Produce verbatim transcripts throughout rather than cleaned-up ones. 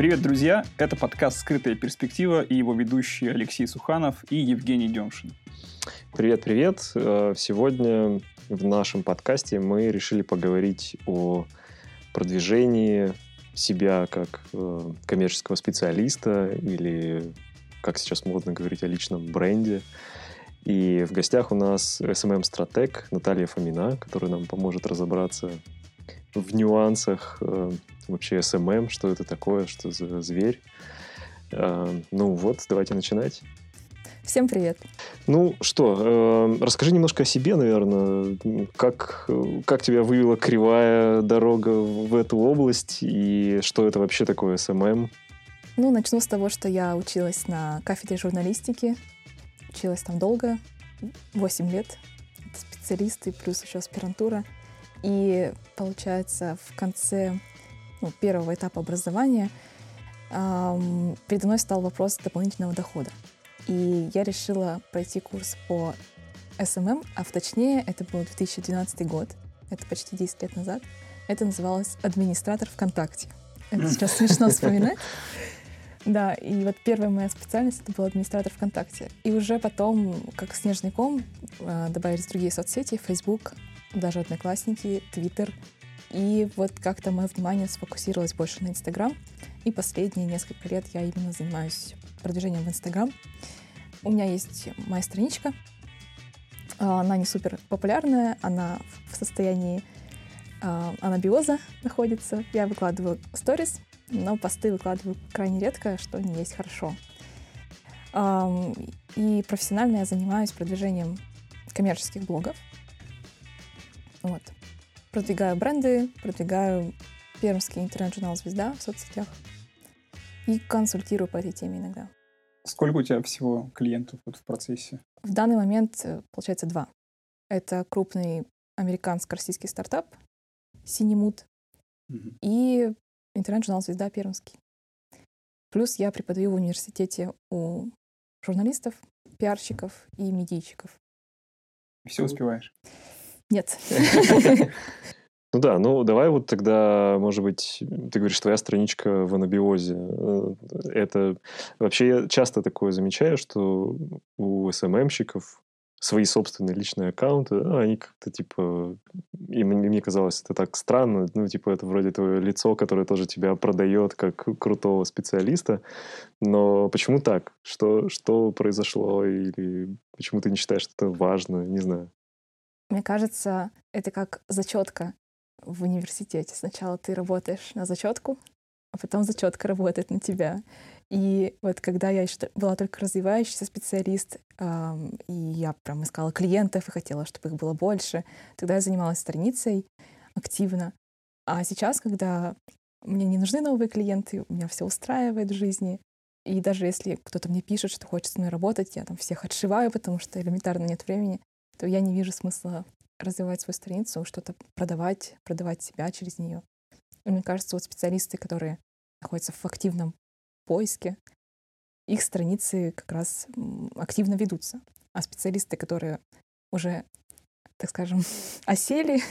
Привет, друзья! Это подкаст «Скрытая перспектива» и его ведущие Алексей Суханов и Евгений Демшин. Привет-привет! Сегодня в нашем подкасте мы решили поговорить о продвижении себя как коммерческого специалиста или, как сейчас модно говорить, о личном бренде. И в гостях у нас эс эм эм-стратег Наталья Фомина, которая нам поможет разобраться в нюансах э, вообще эс эм эм, что это такое, что за зверь. Э, ну вот, давайте начинать. Всем привет. Ну что, э, расскажи немножко о себе, наверное. Как, как тебя вывела кривая дорога в эту область и что это вообще такое эс эм эм? Ну, начну с того, что я училась на кафедре журналистики. Училась там долго, восемь лет. Специалисты, плюс еще аспирантура. И, получается, в конце ну, первого этапа образования эм, передо мной стал вопрос дополнительного дохода. И я решила пройти курс по эс эм эм, а в точнее, это был две тысячи двенадцатый год, это почти десять лет назад. Это называлось «Администратор ВКонтакте». Это сейчас смешно вспоминать. Да, и вот первая моя специальность — это был администратор ВКонтакте. И уже потом, как снежный ком, добавились другие соцсети, Facebook, даже Одноклассники, Твиттер. И вот как-то мое внимание сфокусировалось больше на Инстаграм. И последние несколько лет я именно занимаюсь продвижением в Инстаграм. У меня есть моя страничка. Она не супер популярная, она в состоянии анабиоза находится. Я выкладываю сторис, но посты выкладываю крайне редко, что не есть хорошо. И профессионально я занимаюсь продвижением коммерческих блогов. Вот. Продвигаю бренды, продвигаю пермский интернет-журнал «Звезда» в соцсетях и консультирую по этой теме иногда. Сколько у тебя всего клиентов в процессе? В данный момент, получается, два. Это крупный американско-российский стартап CineMood угу. и интернет-журнал «Звезда» пермский. Плюс я преподаю в университете у журналистов, пиарщиков и медийщиков. Все успеваешь? Нет. Ну да, ну давай вот тогда, может быть, ты говоришь, твоя страничка в анабиозе. Это вообще я часто такое замечаю, что у эс эм эм-щиков свои собственные личные аккаунты, они как-то типа... И мне казалось, это так странно. Ну, типа, это вроде твое лицо, которое тоже тебя продает как крутого специалиста. Но почему так? Что, что произошло? Или почему ты не считаешь, что это важно? Не знаю. Мне кажется, это как зачетка в университете. Сначала ты работаешь на зачетку, а потом зачетка работает на тебя. И вот когда я была только развивающийся специалист, эм, и я прям искала клиентов и хотела, чтобы их было больше, тогда я занималась страницей активно. А сейчас, когда мне не нужны новые клиенты, меня все устраивает в жизни, и даже если кто-то мне пишет, что хочет со мной работать, я там всех отшиваю, потому что элементарно нет времени, то я не вижу смысла развивать свою страницу, что-то продавать, продавать себя через нее. И мне кажется, вот специалисты, которые находятся в активном поиске, их страницы как раз активно ведутся. А специалисты, которые уже, так скажем, осели,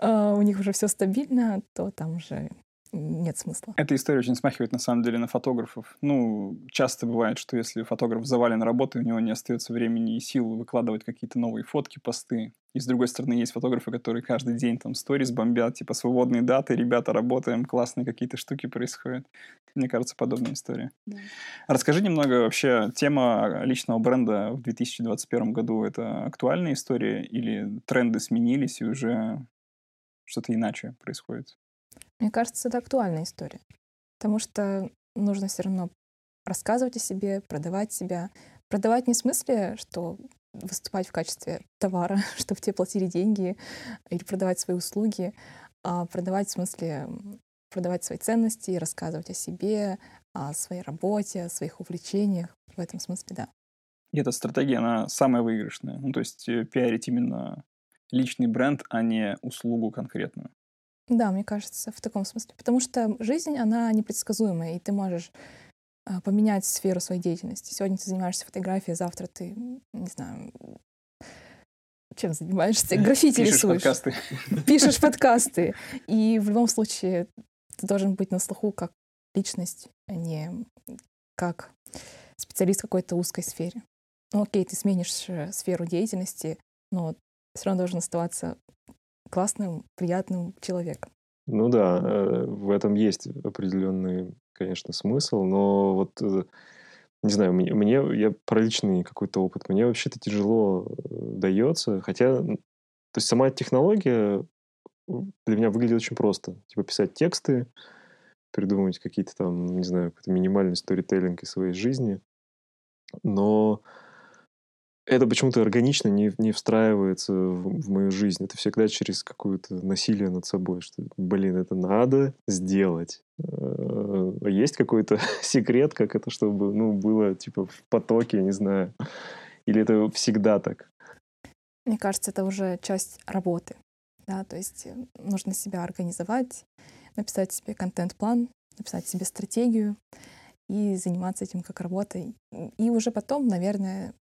у них уже все стабильно, то там уже нет смысла. Эта история очень смахивает, на самом деле, на фотографов. Ну, часто бывает, что если фотограф завален работой, у него не остается времени и сил выкладывать какие-то новые фотки, посты. И, с другой стороны, есть фотографы, которые каждый день там сторис бомбят, типа, свободные даты, ребята, работаем, классные какие-то штуки происходят. Мне кажется, подобная история. Да. Расскажи немного вообще, тема личного бренда в две тысячи двадцать первом году — это актуальная история или тренды сменились и уже что-то иначе происходит? Мне кажется, это актуальная история, потому что нужно все равно рассказывать о себе, продавать себя. Продавать не в смысле, что выступать в качестве товара, чтобы тебе платили деньги, или продавать свои услуги, а продавать в смысле продавать свои ценности, рассказывать о себе, о своей работе, о своих увлечениях. В этом смысле, да. И эта стратегия, она самая выигрышная. Ну, то есть пиарить именно личный бренд, а не услугу конкретную. Да, мне кажется, в таком смысле. Потому что жизнь, она непредсказуемая, и ты можешь поменять сферу своей деятельности. Сегодня ты занимаешься фотографией, завтра ты, не знаю, чем занимаешься? Граффити рисуешь. Пишешь подкасты. Пишешь подкасты. И в любом случае ты должен быть на слуху как личность, а не как специалист в какой-то узкой сфере. Ну окей, ты сменишь сферу деятельности, но все равно должен оставаться классным, приятным человеком. Ну да, в этом есть определенный, конечно, смысл, но вот, не знаю, мне, мне я про личный какой-то опыт, мне вообще-то тяжело дается, хотя, то есть сама технология для меня выглядит очень просто. Типа писать тексты, придумывать какие-то там, не знаю, какой-то минимальный сторителлинг из своей жизни, но это почему-то органично не, не встраивается в, в мою жизнь. Это всегда через какое-то насилие над собой, что, блин, это надо сделать. Есть какой-то секрет, как это, чтобы, ну, было, типа, в потоке, я не знаю. Или это всегда так? Мне кажется, это уже часть работы, да, то есть нужно себя организовать, написать себе контент-план, написать себе стратегию и заниматься этим как работой. И уже потом, наверное,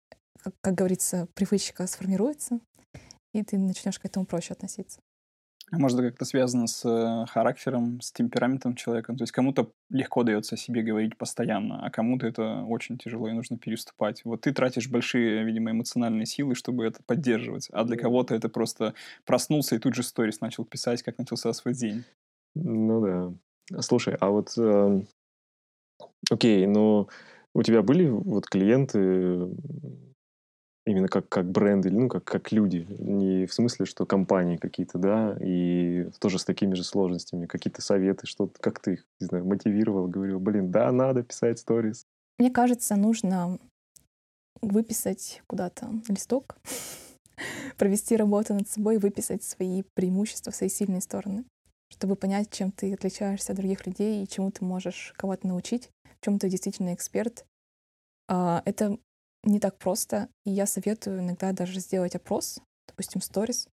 Как, как говорится, привычка сформируется, и ты начнешь к этому проще относиться. А может, это как-то связано с характером, с темпераментом человека? То есть кому-то легко дается о себе говорить постоянно, а кому-то это очень тяжело и нужно переступать. Вот ты тратишь большие, видимо, эмоциональные силы, чтобы это поддерживать, а для кого-то это просто проснулся и тут же сторис начал писать, как начался свой день. Ну да. Слушай, а вот... Э, окей, но у тебя были вот клиенты... Именно как, как бренды, ну, как, как люди. Не в смысле, что компании какие-то, да, и тоже с такими же сложностями. Какие-то советы, что, как ты их, не знаю, мотивировал, говорил, блин, да, надо писать сторис. Мне кажется, нужно выписать куда-то листок, провести работу над собой, выписать свои преимущества, свои сильные стороны, чтобы понять, чем ты отличаешься от других людей и чему ты можешь кого-то научить, в чем ты действительно эксперт. Это... не так просто, и я советую иногда даже сделать опрос, допустим, сторис.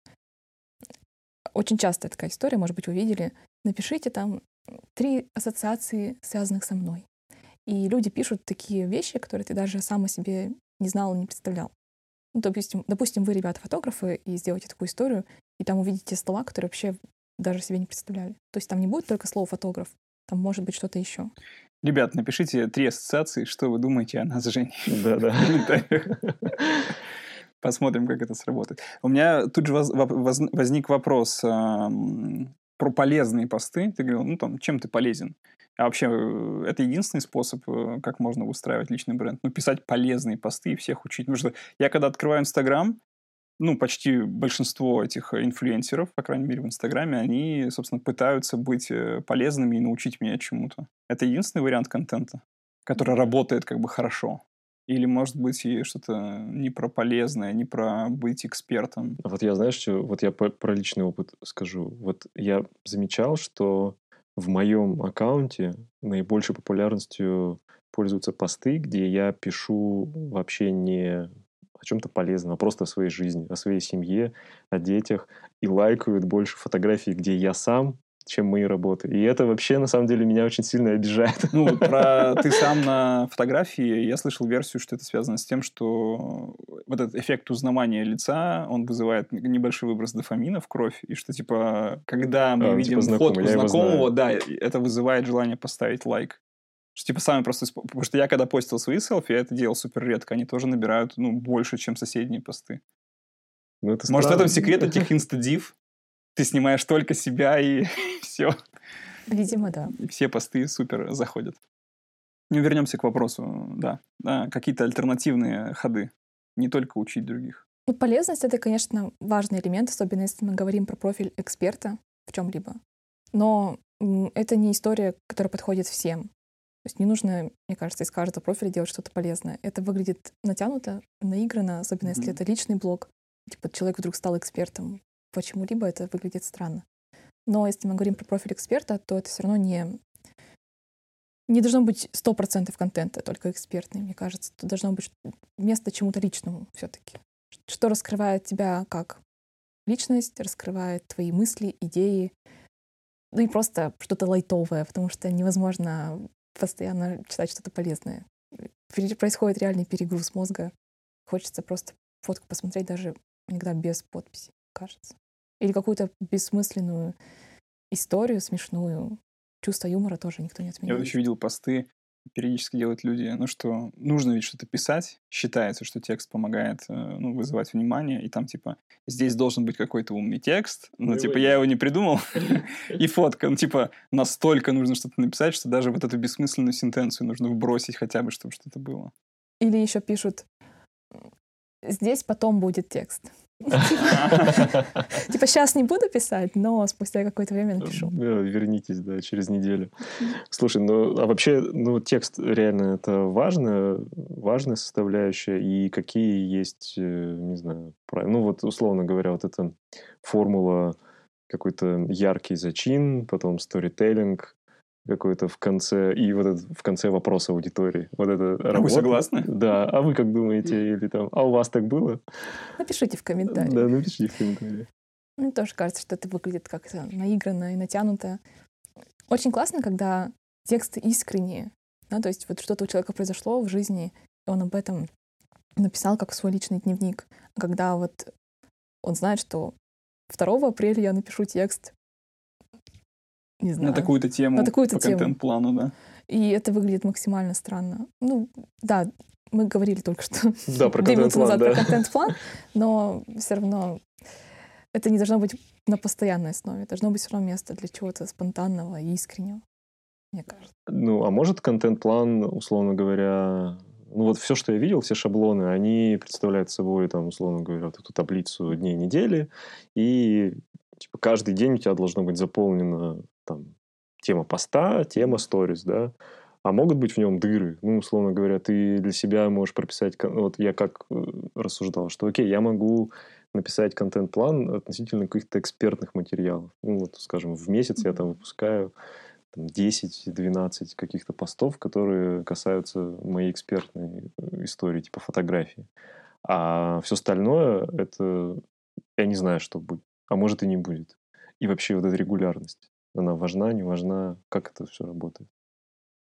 Очень часто такая история, может быть, вы видели. Напишите там три ассоциации, связанных со мной. И люди пишут такие вещи, которые ты даже сам о себе не знал и не представлял. Ну, допустим, допустим, вы, ребята, фотографы, и сделаете такую историю, и там увидите слова, которые вообще даже себе не представляли. То есть там не будет только слово «фотограф», там может быть что-то еще. Ребят, напишите три ассоциации, что вы думаете о нас с Женей. Да-да. Посмотрим, как это сработает. У меня тут же возник вопрос про полезные посты. Ты говорил, ну там, чем ты полезен? А вообще, это единственный способ, как можно выстраивать личный бренд? Ну, писать полезные посты и всех учить. Потому что я, когда открываю Инстаграм, ну, почти большинство этих инфлюенсеров, по крайней мере, в Инстаграме, они, собственно, пытаются быть полезными и научить меня чему-то. Это единственный вариант контента, который работает как бы хорошо? Или, может быть, и что-то не про полезное, не про быть экспертом? Вот я, знаешь, что? Вот я про личный опыт скажу. Вот я замечал, что в моем аккаунте наибольшей популярностью пользуются посты, где я пишу вообще не... о чем-то полезном, а просто о своей жизни, о своей семье, о детях. И лайкают больше фотографий, где я сам, чем мои работы. И это вообще, на самом деле, меня очень сильно обижает. Ну, вот про «ты сам» на фотографии я слышал версию, что это связано с тем, что вот этот эффект узнавания лица, он вызывает небольшой выброс дофамина в кровь, и что, типа, когда мы а, видим типа фотку знакомого, да, это вызывает желание поставить лайк. Что, типа, самый простой способ. Потому что я, когда постил свои селфи, я это делал супер редко. Они тоже набирают, ну, больше, чем соседние посты. Ну, это может, в этом секрет этих инстадив? Ты снимаешь только себя, и все. Видимо, да. И все посты супер заходят. Ну, вернемся к вопросу, да. да. Какие-то альтернативные ходы. Не только учить других. Ну, полезность — это, конечно, важный элемент, особенно если мы говорим про профиль эксперта в чем-либо. Но это не история, которая подходит всем. То есть не нужно, мне кажется, из каждого профиля делать что-то полезное. Это выглядит натянуто, наигранно, особенно если mm-hmm. это личный блог. Типа человек вдруг стал экспертом. Почему-либо это выглядит странно. Но если мы говорим про профиль эксперта, то это все равно не, не должно быть сто процентов контента, только экспертный, мне кажется. Тут должно быть место чему-то личному все-таки. Что раскрывает тебя как личность, раскрывает твои мысли, идеи. Ну и просто что-то лайтовое, потому что невозможно... постоянно читать что-то полезное. Происходит реальный перегруз мозга. Хочется просто фотку посмотреть даже иногда без подписи, кажется. Или какую-то бессмысленную историю смешную, чувство юмора тоже никто не отменил. Я вот еще видел посты, периодически делают люди, ну что, нужно ведь что-то писать, считается, что текст помогает, ну, вызывать внимание, и там, типа, здесь должен быть какой-то умный текст, но, ну, типа, я его не придумал, и фотка, ну, типа, настолько нужно что-то написать, что даже вот эту бессмысленную сентенцию нужно вбросить хотя бы, чтобы что-то было. Или еще пишут, здесь потом будет текст. Типа, сейчас не буду писать, но спустя какое-то время напишу. Вернитесь, да, через неделю. Слушай, ну, а вообще, ну, текст реально это важно, важная составляющая, и какие есть, не знаю, ну, вот, условно говоря, вот эта формула, какой-то яркий зачин, потом сторителлинг, какой-то в конце, и вот это в конце вопрос аудитории. Вот это работа. Вы согласны? Да. А вы как думаете? Или там, а у вас так было? Напишите в комментариях. Да, напишите в комментариях. Мне тоже кажется, что это выглядит как-то наигранно и натянуто. Очень классно, когда тексты искренние. Да? То есть вот что-то у человека произошло в жизни, и он об этом написал как в свой личный дневник. Когда вот он знает, что второго апреля я напишу текст, не знаю, на такую-то тему, на такую-то по тему. Контент-плану, да. И это выглядит максимально странно. Ну, да, мы говорили только что да, про контент-план, да. про контент-план, но все равно это не должно быть на постоянной основе. Должно быть все равно место для чего-то спонтанного и искреннего, мне кажется. Ну, а может контент-план, условно говоря... Ну, вот все, что я видел, все шаблоны, они представляют собой, там, условно говоря, вот эту таблицу дней недели, и типа, каждый день у тебя должно быть заполнено там, тема поста, тема сторис, да, а могут быть в нем дыры. Ну, условно говоря, ты для себя можешь прописать... Вот я как рассуждал, что окей, я могу написать контент-план относительно каких-то экспертных материалов. Ну, вот, скажем, в месяц я там выпускаю там, десять-двенадцать каких-то постов, которые касаются моей экспертной истории, типа фотографии. А все остальное, это... Я не знаю, что будет. А может и не будет. И вообще вот эта регулярность. Она важна, не важна? Как это все работает?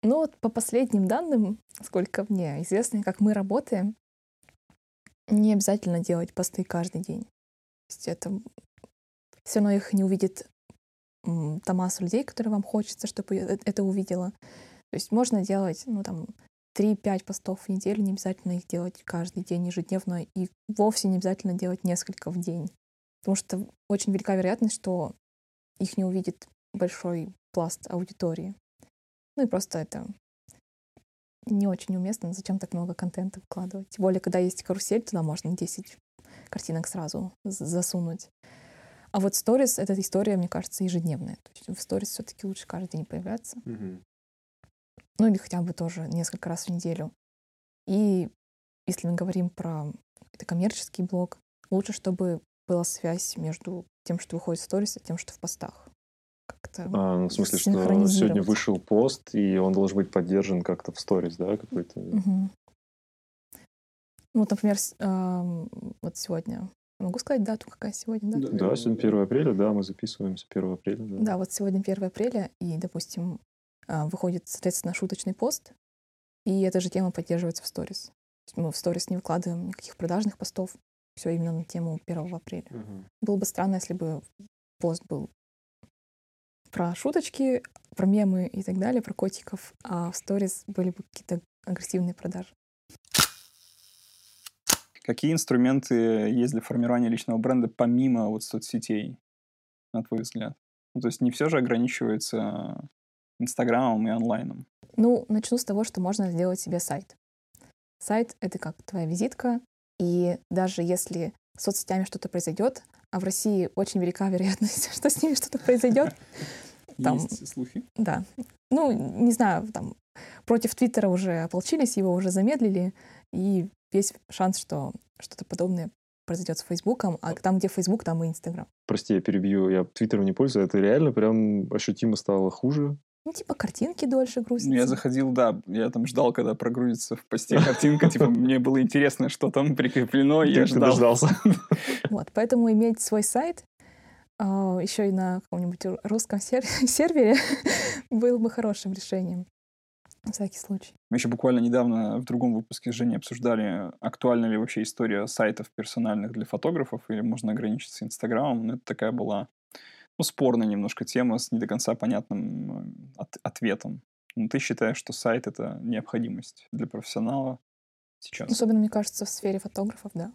Ну вот по последним данным, сколько мне известно, как мы работаем, не обязательно делать посты каждый день. То есть это все равно их не увидит та масса людей, которые вам хочется, чтобы это увидела. То есть можно делать, ну там, три-пять постов в неделю, не обязательно их делать каждый день ежедневно, и вовсе не обязательно делать несколько в день. Потому что очень велика вероятность, что их не увидит большой пласт аудитории. Ну и просто это не очень уместно. Зачем так много контента выкладывать? Тем более, когда есть карусель, туда можно десять картинок сразу засунуть. А вот сторис — это история, мне кажется, ежедневная. То есть в сторис все-таки лучше каждый день появляться. Mm-hmm. Ну или хотя бы тоже несколько раз в неделю. И если мы говорим про это коммерческий блог, лучше, чтобы была связь между тем, что выходит в сторис, и тем, что в постах. Как-то а, ну, в смысле, что сегодня вышел пост, и он должен быть поддержан как-то в сторис, да, какой-то? Угу. Ну, вот, например, вот сегодня, могу сказать дату, какая сегодня, да? Да, сегодня первое апреля, да, мы записываемся первое апреля. Да, да вот сегодня первое апреля, и, допустим, выходит, соответственно, шуточный пост, и эта же тема поддерживается в сторис. Мы в сторис не выкладываем никаких продажных постов, все именно на тему первого апреля. Угу. Было бы странно, если бы пост был про шуточки, про мемы и так далее, про котиков, а в сторис были бы какие-то агрессивные продажи. Какие инструменты есть для формирования личного бренда помимо вот соцсетей, на твой взгляд? Ну, то есть не все же ограничивается Инстаграмом и онлайном? Ну, начну с того, что можно сделать себе сайт. Сайт — это как твоя визитка, и даже если с соцсетями что-то произойдет, а в России очень велика вероятность, что с ними что-то произойдет. Там, есть слухи? Да. Ну, не знаю, там против Твиттера уже ополчились, его уже замедлили, и весь шанс, что что-то подобное произойдет с Фейсбуком, а там, где Фейсбук, там и Инстаграм. Прости, я перебью, я Твиттером не пользуюсь, это реально прям ощутимо стало хуже. Ну, типа, картинки дольше грузятся. Ну, я заходил, да, я там ждал, когда прогрузится в посте картинка, типа, мне было интересно, что там прикреплено, я ждал. дождался. Вот, поэтому иметь свой сайт еще и на каком-нибудь русском сервере был бы хорошим решением, на всякий случай. Мы еще буквально недавно в другом выпуске с Женей обсуждали, актуальна ли вообще история сайтов персональных для фотографов, или можно ограничиться Инстаграмом, но это такая была ну, спорная немножко тема с не до конца понятным от- ответом. Но ты считаешь, что сайт — это необходимость для профессионала сейчас? Особенно, мне кажется, в сфере фотографов, да.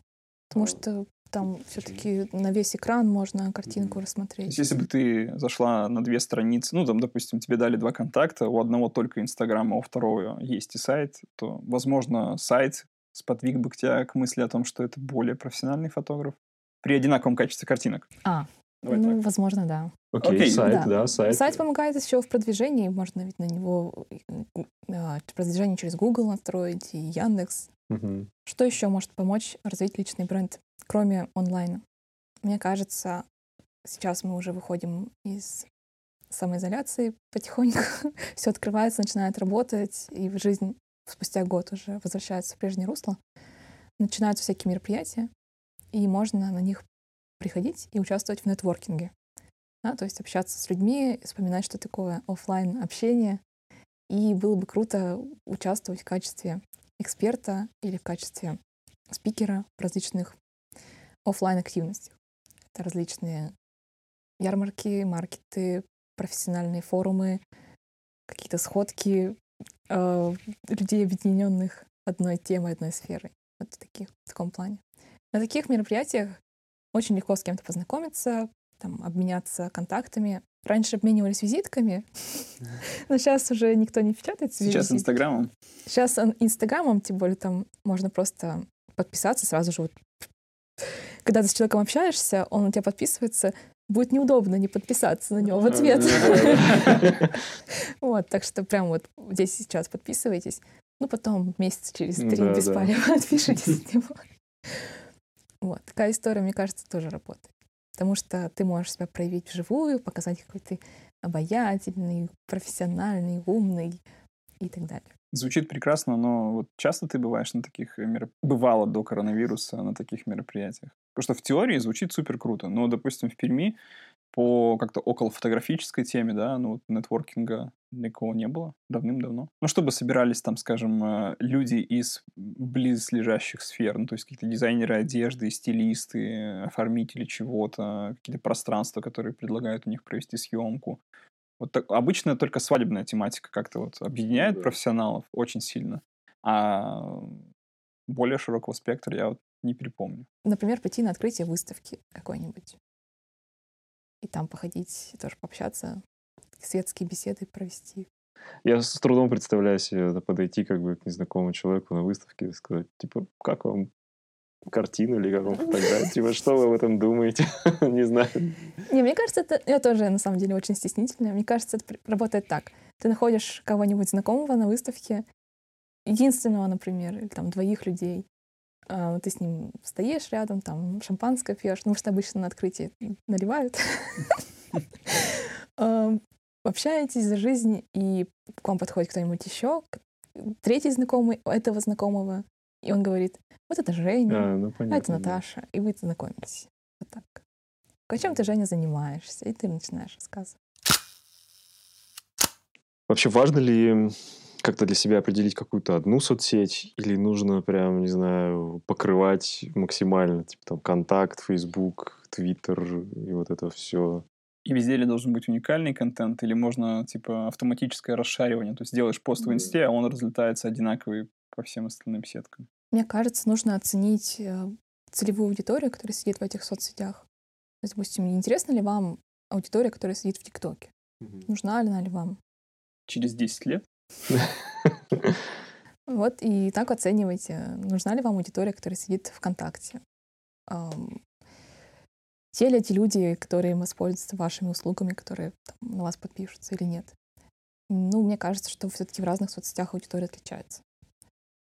Потому что там все-таки на весь экран можно картинку mm-hmm. рассмотреть. То есть, если бы ты зашла на две страницы, ну, там, допустим, тебе дали два контакта, у одного только Инстаграм, а у второго есть и сайт, то, возможно, сайт сподвиг бы к тебя к мысли о том, что это более профессиональный фотограф при одинаковом качестве картинок. А, Давай ну, так. возможно, да. Окей, Окей. сайт, да. да, сайт. Сайт помогает еще в продвижении, можно ведь на него э, продвижение через Google настроить и Яндекс. Угу. Что еще может помочь развить личный бренд, кроме онлайна? Мне кажется, сейчас мы уже выходим из самоизоляции потихоньку, все открывается, начинает работать, и жизнь спустя год уже возвращается в прежнее русло. Начинаются всякие мероприятия, и можно на них приходить и участвовать в нетворкинге. Да, то есть общаться с людьми, вспоминать, что такое офлайн общение. И было бы круто участвовать в качестве эксперта или в качестве спикера в различных офлайн активностях. Это различные ярмарки, маркеты, профессиональные форумы, какие-то сходки э, людей, объединенных одной темой, одной сферой. Вот в, таких, в таком плане. На таких мероприятиях очень легко с кем-то познакомиться, там, обменяться контактами. Раньше обменивались визитками, но сейчас уже никто не печатает себе визитки. Сейчас Инстаграмом. Сейчас Инстаграмом, тем более там можно просто подписаться сразу же. Вот. Когда ты с человеком общаешься, он у тебя подписывается, будет неудобно не подписаться на него в ответ. Вот, так что прям вот здесь сейчас подписывайтесь. Ну, потом месяц через три без палева отпишитесь от него. Вот, такая история, мне кажется, тоже работает. Потому что ты можешь себя проявить вживую, показать, какой ты обаятельный, профессиональный, умный и так далее. Звучит прекрасно, но вот часто ты бываешь на таких мероприятиях? Бывало до коронавируса на таких мероприятиях? Потому что в теории звучит супер круто, но, допустим, в Перми по как-то околофотографической теме, да, ну вот нетворкинга никого не было давным-давно. Ну, чтобы собирались там, скажем, люди из близлежащих сфер, ну, то есть какие-то дизайнеры одежды, стилисты, оформители чего-то, какие-то пространства, которые предлагают у них провести съемку. Вот так, обычно только свадебная тематика как-то вот объединяет да. профессионалов очень сильно, а более широкого спектра я вот не припомню. Например, пойти на открытие выставки какой-нибудь. И там походить, тоже пообщаться, светские беседы провести. Я с трудом представляю себе подойти как бы к незнакомому человеку на выставке и сказать, типа, как вам картину или как вам фотографию? Типа, что вы об этом думаете? Не знаю. Не, мне кажется, это... Я тоже, на самом деле, очень стеснительная. Мне кажется, это работает так. Ты находишь кого-нибудь знакомого на выставке, единственного, например, или там двоих людей. Ты с ним стоишь рядом, там шампанское пьешь, ну, что обычно на открытии наливают. Общаетесь за жизнь, и к вам подходит кто-нибудь еще, третий знакомый этого знакомого, и он говорит, вот это Женя, а это Наташа, и вы знакомитесь. Вот так. А чем ты, Женя, занимаешься? И ты начинаешь рассказывать. Вообще важно ли... как-то для себя определить какую-то одну соцсеть или нужно прям, не знаю, покрывать максимально, типа там контакт, Facebook, Twitter и вот это все. И везде ли должен быть уникальный контент или можно, типа, автоматическое расшаривание? То есть делаешь пост в Инсте, а он разлетается одинаковый по всем остальным сеткам. Мне кажется, нужно оценить целевую аудиторию, которая сидит в этих соцсетях. Допустим, интересна ли вам аудитория, которая сидит в ТикТоке? Угу. Нужна ли она ли вам? Через десять лет? Вот и так оценивайте, нужна ли вам аудитория, которая сидит в ВКонтакте. Те ли эти люди, которые воспользуются вашими услугами, которые там, на вас подпишутся или нет? Ну, мне кажется, что все-таки в разных соцсетях аудитория отличается.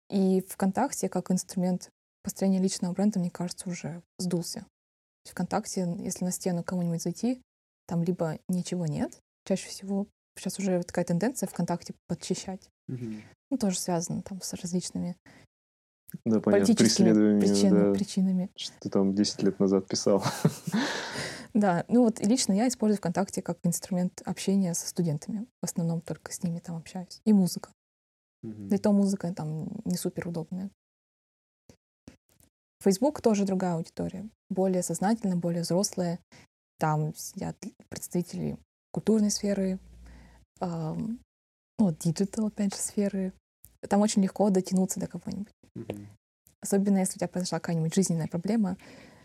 И ВКонтакте, как инструмент построения личного бренда, мне кажется, уже сдулся. ВКонтакте, если на стену кому-нибудь зайти, там либо ничего нет, чаще всего. Сейчас уже такая тенденция ВКонтакте подчищать. Угу. Ну, тоже связано там с различными да, политическими причин, да, причинами. Что там десять лет назад писал. Да, ну вот лично я использую ВКонтакте как инструмент общения со студентами. В основном только с ними там общаюсь. И музыка. Угу. Да и то музыка там не суперудобная. Facebook тоже другая аудитория. Более сознательная, более взрослая. Там сидят представители культурной сферы, эм, ну, digital, опять же, сферы. Там очень легко дотянуться до кого-нибудь. Mm-hmm. Особенно, если у тебя произошла какая-нибудь жизненная проблема,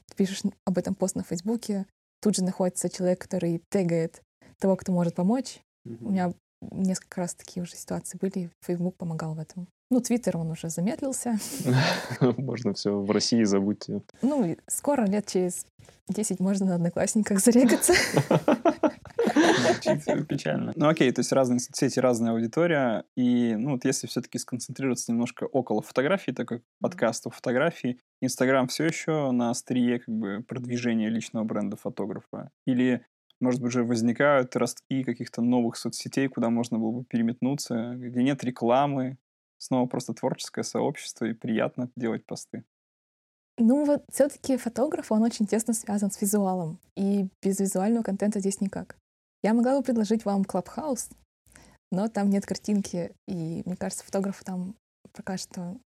ты пишешь об этом пост на Фейсбуке, тут же находится человек, который тегает того, кто может помочь. Mm-hmm. У меня несколько раз такие уже ситуации были, Фейсбук помогал в этом. Ну, Твиттер, он уже замедлился. Можно все, в России забудьте. Ну, скоро, лет через десять, можно на Одноклассниках зарегаться. Печально. Ну, окей, то есть разные соцсети, разная аудитория. И, ну, вот если все-таки сконцентрироваться немножко около фотографии, так как подкаст о фотографии, Инстаграм все еще на острие как бы продвижения личного бренда фотографа? Или, может быть, уже возникают ростки каких-то новых соцсетей, куда можно было бы переметнуться, где нет рекламы? Снова просто творческое сообщество, и приятно делать посты. Ну вот все-таки фотограф, он очень тесно связан с визуалом, и без визуального контента здесь никак. Я могла бы предложить вам Clubhouse, но там нет картинки, и, мне кажется, фотографу там пока что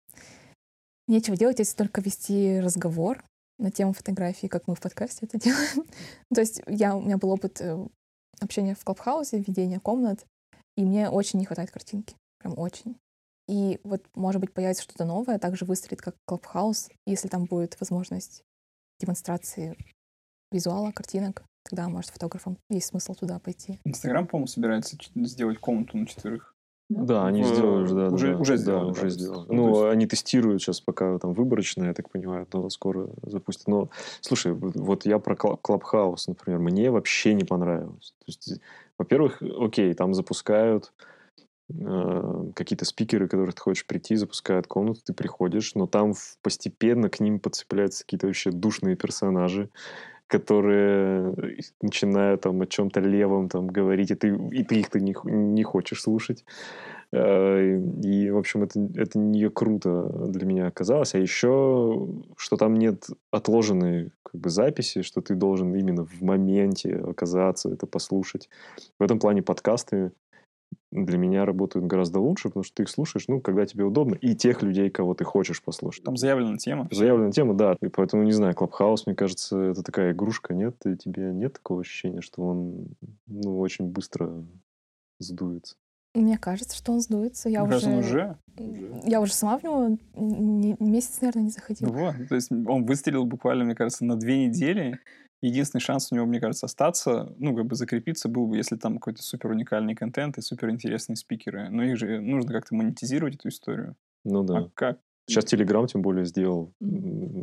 нечего делать, если только вести разговор на тему фотографии, как мы в подкасте это делаем. То есть я, у меня был опыт общения в Clubhouse, ведения комнат, и мне очень не хватает картинки, прям очень. И вот, может быть, появится что-то новое, также выстрелит как Clubhouse, если там будет возможность демонстрации визуала, картинок, тогда, может, фотографам есть смысл туда пойти. Инстаграм, по-моему, собирается сделать комнату на четверых. Да, да они сделали уже, да. Уже, да, уже сделали. Да, уже сделали. Ну, ну есть... они тестируют сейчас пока там выборочно, я так понимаю, но скоро запустят. Но, слушай, вот я про Clubhouse, например, мне вообще не понравилось. То есть, во-первых, окей, там запускают... какие-то спикеры, которых ты хочешь прийти, запускают комнату, ты приходишь, но там постепенно к ним подцепляются какие-то вообще душные персонажи, которые начинают там о чем-то левом там говорить, и ты, и ты их-то не, не хочешь слушать. И, в общем, это, это не круто для меня оказалось. А еще, что там нет отложенной как бы записи, что ты должен именно в моменте оказаться, это послушать. В этом плане подкасты для меня работают гораздо лучше, потому что ты их слушаешь, ну, когда тебе удобно, и тех людей, кого ты хочешь послушать. Там заявлена тема. Заявлена тема, да. И поэтому, не знаю, Clubhouse, мне кажется, это такая игрушка, нет? И тебе нет такого ощущения, что он, ну, очень быстро сдуется? Мне кажется, что он сдуется. Я уже... уже? Я уже сама в него не... месяц, наверное, не заходила. Вот, то есть он выстрелил буквально, мне кажется, на две недели. Единственный шанс у него, мне кажется, остаться, ну, как бы закрепиться был бы, если там какой-то супер уникальный контент и супер интересные спикеры. Но их же нужно как-то монетизировать, эту историю. Ну да. А как? Сейчас Telegram, тем более, сделал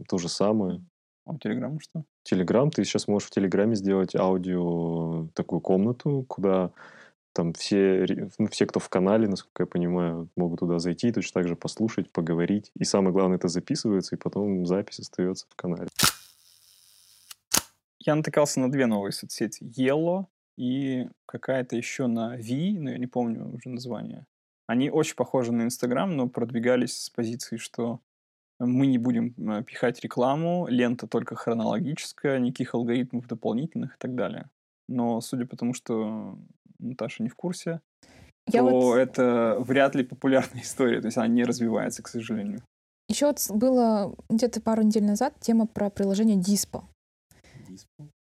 то же самое. А Telegram что? Telegram, ты сейчас можешь в Телеграме сделать аудио, такую комнату, куда там все, ну, все, кто в канале, насколько я понимаю, могут туда зайти, точно так же послушать, поговорить. И самое главное, это записывается, и потом запись остается в канале. Я натыкался на две новые соцсети. Yellow и какая-то еще на V, но я не помню уже название. Они очень похожи на Инстаграм, но продвигались с позиции, что мы не будем пихать рекламу, лента только хронологическая, никаких алгоритмов дополнительных и так далее. Но судя по тому, что Наташа не в курсе, я то вот... это вряд ли популярная история. То есть она не развивается, к сожалению. Еще вот было где-то пару недель назад тема про приложение Dispo.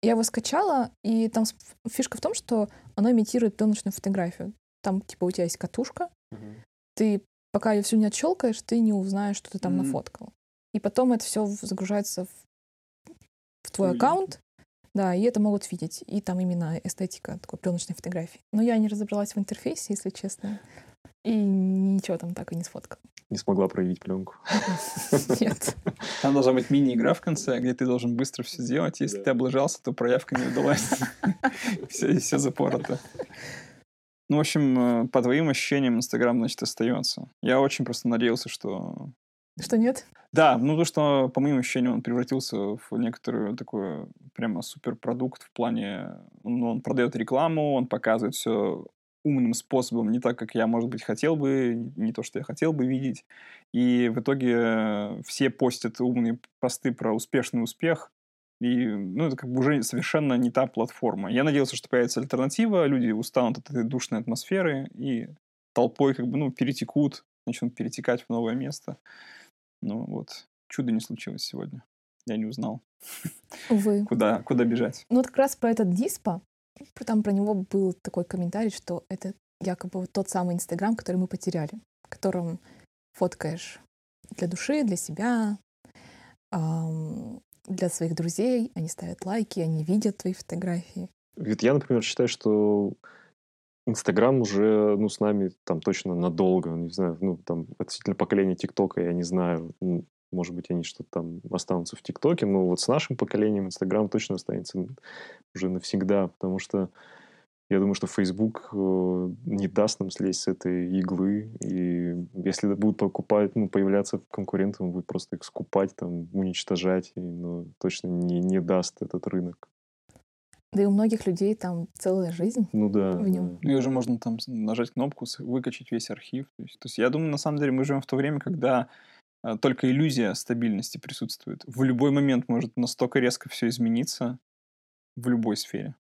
Я его скачала, и там фишка в том, что оно имитирует пленочную фотографию. Там, типа, у тебя есть катушка, uh-huh. ты пока ее всю не отщелкаешь, ты не узнаешь, что ты там uh-huh. нафоткал. И потом это все загружается в, в твой uh-huh. аккаунт, да, и это могут видеть. И там именно эстетика такой пленочной фотографии. Но я не разобралась в интерфейсе, если честно, и ничего там так и не сфоткала. Не смогла проявить пленку. Нет. Там должна быть мини-игра в конце, где ты должен быстро все сделать. Если да. ты облажался, то проявка не удалась. все, все запорото. Ну, в общем, по твоим ощущениям, Инстаграм, значит, остается. Я очень просто надеялся, что... Что нет? Да, ну то, что, по моим ощущениям, он превратился в некоторую такую прямо суперпродукт в плане... Ну, он продает рекламу, он показывает все... умным способом, не так, как я, может быть, хотел бы, не то, что я хотел бы видеть. И в итоге все постят умные посты про успешный успех. И, ну, это как бы уже совершенно не та платформа. Я надеялся, что появится альтернатива, люди устанут от этой душной атмосферы и толпой как бы, ну, перетекут, начнут перетекать в новое место. Ну, вот, чудо не случилось сегодня. я не узнал, увы. Куда, куда бежать. Ну вот как раз про этот Dispo, там про него был такой комментарий, что это якобы тот самый Инстаграм, который мы потеряли, в котором фоткаешь для души, для себя, для своих друзей, они ставят лайки, они видят твои фотографии. Я, например, считаю, что Инстаграм уже, ну, с нами там точно надолго, не знаю, ну, там, относительно поколения ТикТока, я не знаю, может быть, они что-то там останутся в ТикТоке, но вот с нашим поколением Инстаграм точно останется уже навсегда, потому что я думаю, что Facebook не даст нам слезть с этой иглы, и если будут покупать, ну, появляться конкуренты, он будет просто их скупать, там, уничтожать, но точно не, не даст этот рынок. Да и у многих людей там целая жизнь, ну, да, в нем. Да. И уже можно там нажать кнопку, выкачать весь архив. То есть, то есть я думаю, на самом деле, мы живем в то время, когда только иллюзия стабильности присутствует. В любой момент может настолько резко все измениться в любой сфере.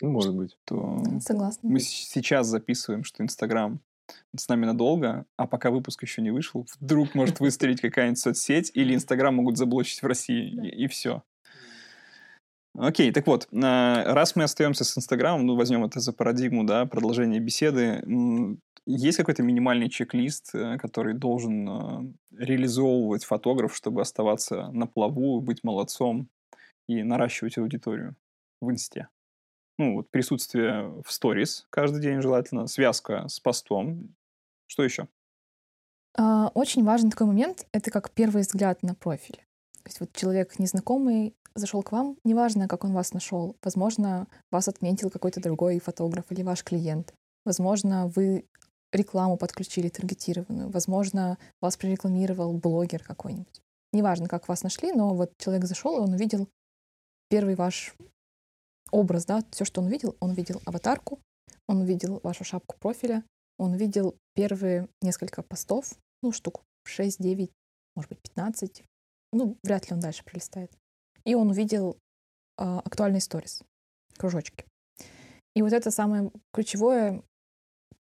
Ну, может быть. То согласна. Мы сейчас записываем, что Инстаграм с нами надолго, а пока выпуск еще не вышел, вдруг может выстрелить какая-нибудь соцсеть, или Инстаграм могут заблочить в России, да. и, и все. Окей, так вот, раз мы остаемся с Инстаграмом, ну, возьмем это за парадигму, да, продолжение беседы, есть какой-то минимальный чек-лист, который должен реализовывать фотограф, чтобы оставаться на плаву, быть молодцом и наращивать аудиторию в Инсте? Ну, вот присутствие в сторис каждый день желательно, связка с постом. Что еще? Очень важен такой момент, это как первый взгляд на профиль. То есть вот человек незнакомый зашел к вам, неважно, как он вас нашел, возможно, вас отметил какой-то другой фотограф или ваш клиент, возможно, вы рекламу подключили таргетированную, возможно, вас прорекламировал блогер какой-нибудь. Неважно, как вас нашли, но вот человек зашел, и он увидел первый ваш образ, да, все, что он видел, он видел аватарку, он увидел вашу шапку профиля, он увидел первые несколько постов, ну, штук шесть-девять, может быть, пятнадцать, ну, вряд ли он дальше пролистает. И он увидел э, актуальные сторис, кружочки. И вот это самое ключевое,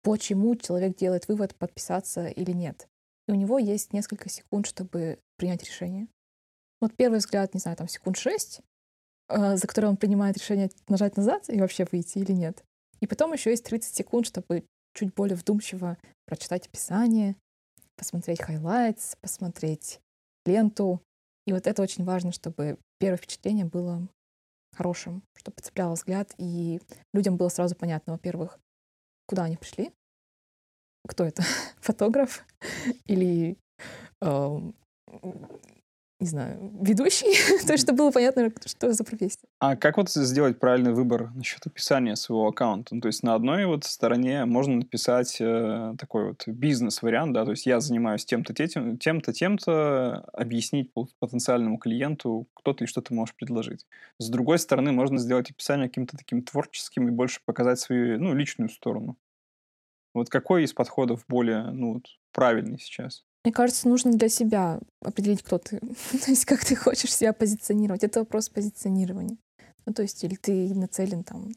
почему человек делает вывод, подписаться или нет. И у него есть несколько секунд, чтобы принять решение. Вот первый взгляд, не знаю, там секунд шесть, э, за которые он принимает решение нажать назад и вообще выйти или нет. И потом еще есть тридцать секунд, чтобы чуть более вдумчиво прочитать описание, посмотреть highlights, посмотреть ленту. И вот это очень важно, чтобы первое впечатление было хорошим, чтобы цепляло взгляд, и людям было сразу понятно, во-первых, куда они пришли, кто это, фотограф или, э, не знаю, ведущий, то, что было понятно, что за профессия. А как вот сделать правильный выбор насчет описания своего аккаунта? Ну, то есть на одной вот стороне можно написать э, такой вот бизнес-вариант, да, то есть я занимаюсь тем-то, тем-то, тем-то, объяснить потенциальному клиенту, кто ты и что ты можешь предложить. С другой стороны, можно сделать описание каким-то таким творческим и больше показать свою, ну, личную сторону. Вот какой из подходов более, ну, вот, правильный сейчас? Мне кажется, нужно для себя определить, кто ты, то есть как ты хочешь себя позиционировать. Это вопрос позиционирования. Ну, то есть или ты нацелен там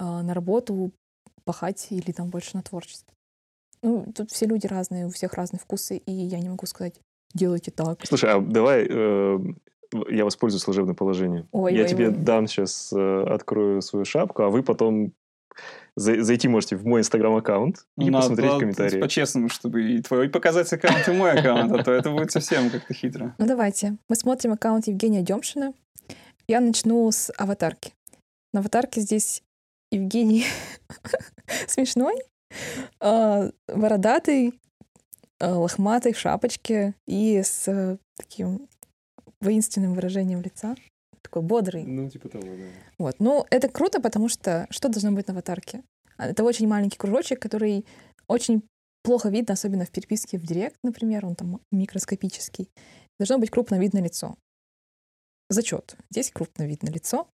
на работу, пахать, или там больше на творчество. Ну, тут все люди разные, у всех разные вкусы, и я не могу сказать, делайте так. Слушай, а давай э, я воспользуюсь служебным положением. Ой, я ой, тебе ой. дам сейчас, э, открою свою шапку, а вы потом... Зайти можете в мой инстаграм-аккаунт и Надо посмотреть комментарии. По-честному, чтобы и твой показать аккаунт, и мой аккаунт, а то это будет совсем как-то хитро. Ну давайте. Мы смотрим аккаунт Евгения Демшина. Я начну с аватарки. На аватарке здесь Евгений смешной, бородатый, лохматый, в шапочке и с таким воинственным выражением лица. Такой бодрый. Ну, типа того, да. Вот. Ну, это круто, потому что что должно быть на аватарке? Это очень маленький кружочек, который очень плохо видно, особенно в переписке в директ, например, он там микроскопический. Должно быть крупно видно лицо. Зачет. Здесь крупно видно лицо.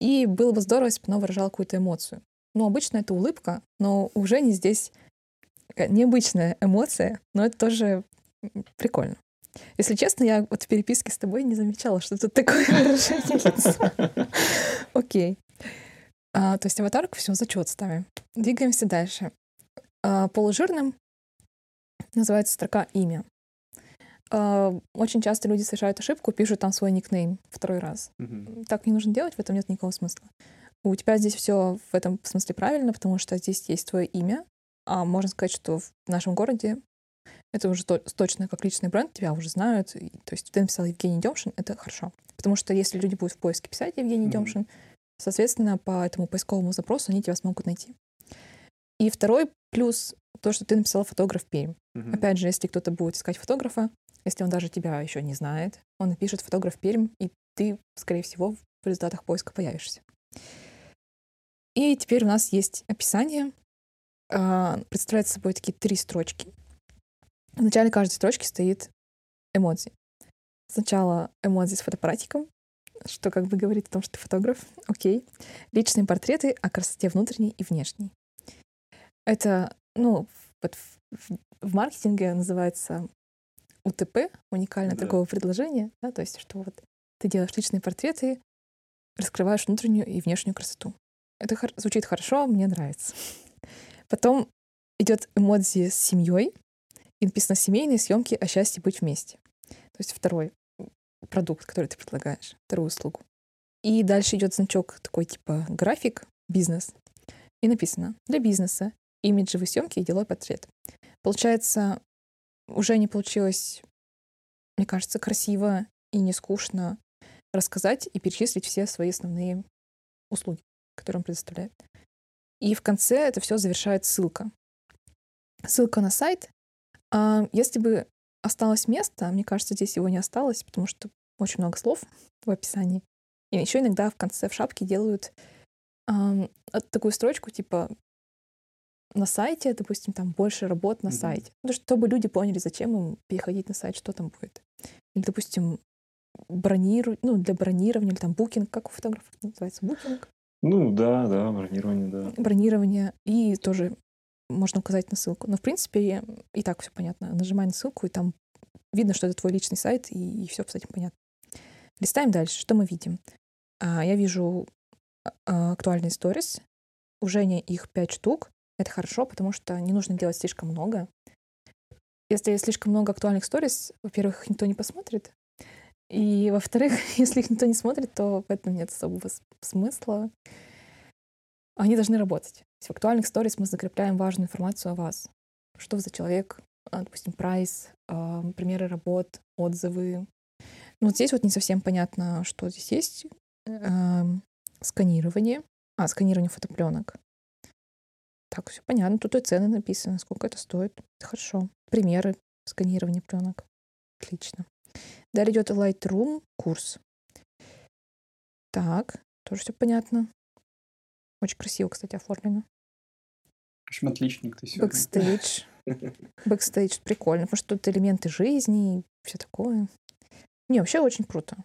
И было бы здорово, если бы оно выражало какую-то эмоцию. Ну, обычно это улыбка, но уже не здесь необычная эмоция, но это тоже прикольно. Если честно, я вот в переписке с тобой не замечала, что тут такое выражение лица. Окей. То есть аватарку все, зачет ставим. Двигаемся дальше. Полужирным называется строка «Имя». очень часто люди совершают ошибку, пишут там свой никнейм второй раз. Mm-hmm. Так не нужно делать, в этом нет никакого смысла. У тебя здесь все в этом смысле правильно, потому что здесь есть твое имя, а можно сказать, что в нашем городе это уже то, точно как личный бренд, тебя уже знают. И, то есть ты написал Евгений Демшин, это хорошо. Потому что если люди будут в поиске писать Евгений mm-hmm. Демшин, соответственно, по этому поисковому запросу они тебя смогут найти. И второй плюс — то, что ты написал фотограф Пермь. Mm-hmm. Опять же, если кто-то будет искать фотографа, если он даже тебя еще не знает, он напишет «фотограф Пермь», и ты, скорее всего, в результатах поиска появишься. И теперь у нас есть описание. Представляет собой такие три строчки. В начале каждой строчки стоит эмодзи. Сначала эмодзи с фотоаппаратиком, что как бы говорит о том, что ты фотограф. Окей. Личные портреты о красоте внутренней и внешней. Это, ну, вот в, в маркетинге называется УТП, уникальное да. торговое предложение, да, то есть что вот ты делаешь личные портреты, раскрываешь внутреннюю и внешнюю красоту. Это хор- звучит хорошо, мне нравится. Потом идет эмодзи с семьей, и написано «семейные съемки о счастье быть вместе». То есть второй продукт, который ты предлагаешь, вторую услугу. И дальше идет значок такой типа график, бизнес, и написано «для бизнеса, имиджевые съемки и деловой портрет». Получается, уже не получилось, мне кажется, красиво и не скучно рассказать и перечислить все свои основные услуги, которые он предоставляет. И в конце это все завершает ссылка. Ссылка на сайт. Если бы осталось место, мне кажется, здесь его не осталось, потому что очень много слов в описании. И еще иногда в конце в шапке делают такую строчку, типа на сайте, допустим, там больше работ на mm-hmm. сайте. Чтобы люди поняли, зачем им переходить на сайт, что там будет. Или, допустим, брониру... ну, для бронирования, или там букинг, как у фотографов называется, букинг. Ну да, да, бронирование, да. Бронирование. И тоже можно указать на ссылку. Но, в принципе, и так все понятно. Нажимай на ссылку, и там видно, что это твой личный сайт, и, и все с этим понятно. Листаем дальше. Что мы видим? А, я вижу а, актуальные сторис. Уже не их пять штук. Это хорошо, потому что не нужно делать слишком много. Если слишком много актуальных сторис, во-первых, их никто не посмотрит. И, во-вторых, если их никто не смотрит, то в этом нет особого смысла. Они должны работать. В актуальных сторис мы закрепляем важную информацию о вас. Что вы за человек, допустим, прайс, примеры работ, отзывы. Но вот здесь вот не совсем понятно, что здесь есть. Сканирование. А, сканирование фотопленок. Так, все понятно. Тут и цены написаны, сколько это стоит. Это хорошо. Примеры сканирования пленок. Отлично. Далее идет Lightroom курс. Так, тоже все понятно. Очень красиво, кстати, оформлено. Очень отличник ты сегодня. Бэкстейдж. Бэкстейдж прикольно, потому что тут элементы жизни и все такое. Не, вообще очень круто.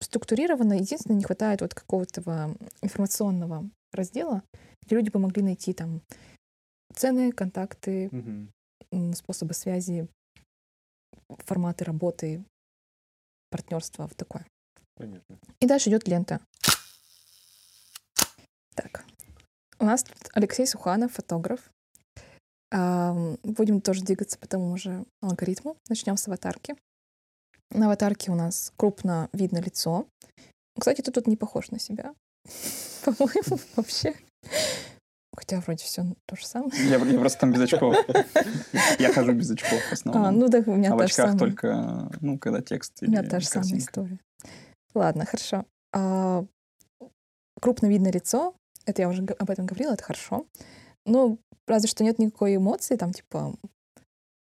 Структурировано. Единственное, не хватает вот какого-то информационного раздела, где люди бы могли найти там цены, контакты, угу. способы связи, форматы работы, партнерства, вот такое. Понятно. И дальше идет лента. Так, у нас тут Алексей Суханов, фотограф. Будем тоже двигаться по тому же алгоритму. Начнем с аватарки. На аватарке у нас крупно видно лицо. Кстати, ты тут не похож на себя. По-моему, вообще. Хотя вроде все то же самое. Я, я просто там без очков. Я хожу без очков в основном. А, ну да, у меня а та же самая. В очках только, ну, когда текст или картинка. У меня та же самая история. Ладно, хорошо. А, крупно видно лицо. Это я уже об этом говорила, это хорошо. Но разве что нет никакой эмоции, там типа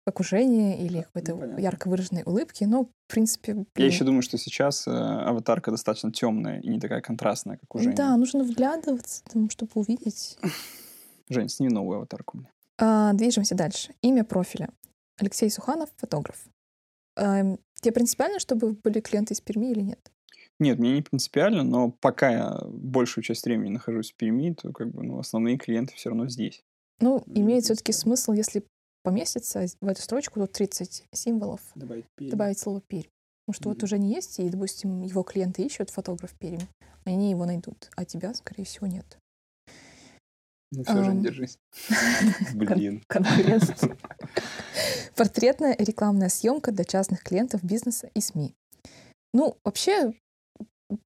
окружение или какой-то ну, ярко выраженной улыбки, но, в принципе... Блин. Я еще думаю, что сейчас э, аватарка достаточно темная и не такая контрастная, как окружение. Да, нужно вглядываться, там, чтобы увидеть. Жень, сними новую аватарку мне. А, движемся дальше. Имя профиля. Алексей Суханов, фотограф. А, тебе принципиально, чтобы были клиенты из Перми или нет? Нет, мне не принципиально, но пока я большую часть времени нахожусь в Перми, то как бы ну, основные клиенты все равно здесь. Ну, мне имеет все-таки смысл, если... поместится в эту строчку, тут тридцать символов, добавить, добавить слово «Пермь». Потому что mm-hmm. вот уже не есть, и, допустим, его клиенты ищут, фотограф «Пермь», они его найдут, а тебя, скорее всего, нет. Ну все же, не держись. Блин. Конкуренция. Портретная и рекламная съемка для частных клиентов, бизнеса и СМИ. Ну, вообще,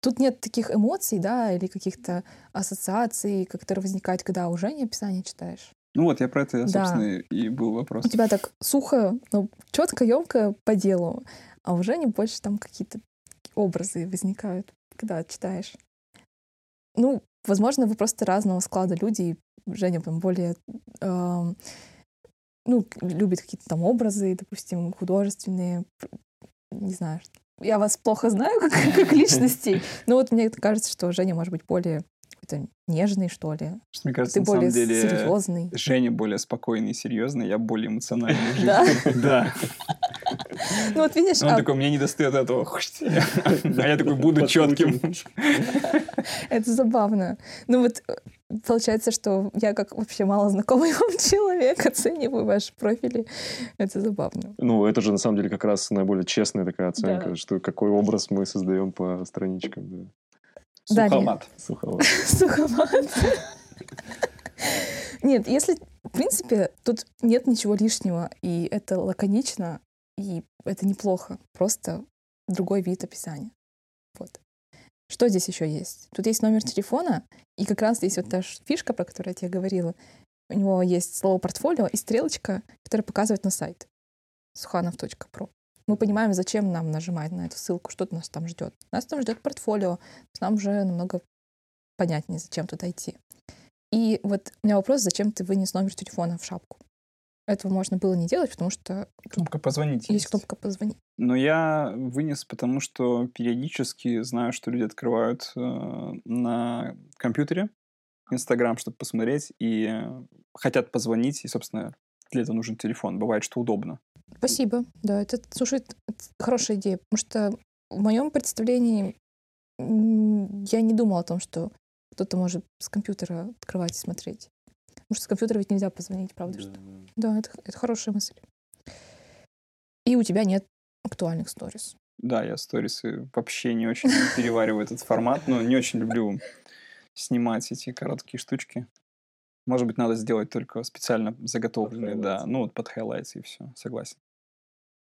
тут нет таких эмоций, да, или каких-то ассоциаций, которые возникают, когда уже не описание читаешь. Ну вот, я про это, собственно, да. и был вопрос. У тебя так сухо, но четко, емко по делу, а уже не больше там какие-то образы возникают, когда читаешь. Ну, возможно, вы просто разного склада люди, и Женя там более... Э, ну, любит какие-то там образы, допустим, художественные, не знаю, я вас плохо знаю как, как личностей, но вот мне кажется, что Женя может быть более это, нежный, что ли. Мне кажется, ты на более самом деле серьезный. Женя более спокойный и серьезный, я более эмоциональный в жизни. Да. Ну вот видишь... Он такой, мне не достает этого. А я такой, буду четким. Это забавно. Ну вот... Получается, что я как вообще мало знакомый вам человек оцениваю ваши профили. Это забавно. Ну, это же на самом деле как раз наиболее честная такая оценка, да. Что какой образ мы создаем по страничкам. Да. Сухомат. Сухомат. Сухомат. Нет, если, в принципе, тут нет ничего лишнего, и это лаконично, и это неплохо. Просто другой вид описания. Вот. Что здесь еще есть? Тут есть номер телефона, и как раз здесь вот та фишка, про которую я тебе говорила. У него есть слово «портфолио» и стрелочка, которая показывает на сайт суханов точка про. Мы понимаем, зачем нам нажимать на эту ссылку, что нас там ждет. Нас там ждет портфолио, нам уже намного понятнее, зачем туда идти. И вот у меня вопрос, зачем ты вынес номер телефона в шапку? Этого можно было не делать, потому что... Кнопка «Позвонить» есть. Есть кнопка «Позвонить». Но я вынес, потому что периодически знаю, что люди открывают э, на компьютере Инстаграм, чтобы посмотреть, и э, хотят позвонить, и, собственно, для этого нужен телефон. Бывает, что удобно. Спасибо. Да, это, слушай, это хорошая идея, потому что в моем представлении я не думала о том, что кто-то может с компьютера открывать и смотреть. Потому что с компьютера ведь нельзя позвонить, правда? Да, что? Да это, это хорошая мысль. И у тебя нет актуальных сторис. Да, я сторисы вообще не очень перевариваю этот формат, но не очень люблю снимать эти короткие штучки. Может быть, надо сделать только специально заготовленные, да. Ну, вот под хайлайтс и все, согласен.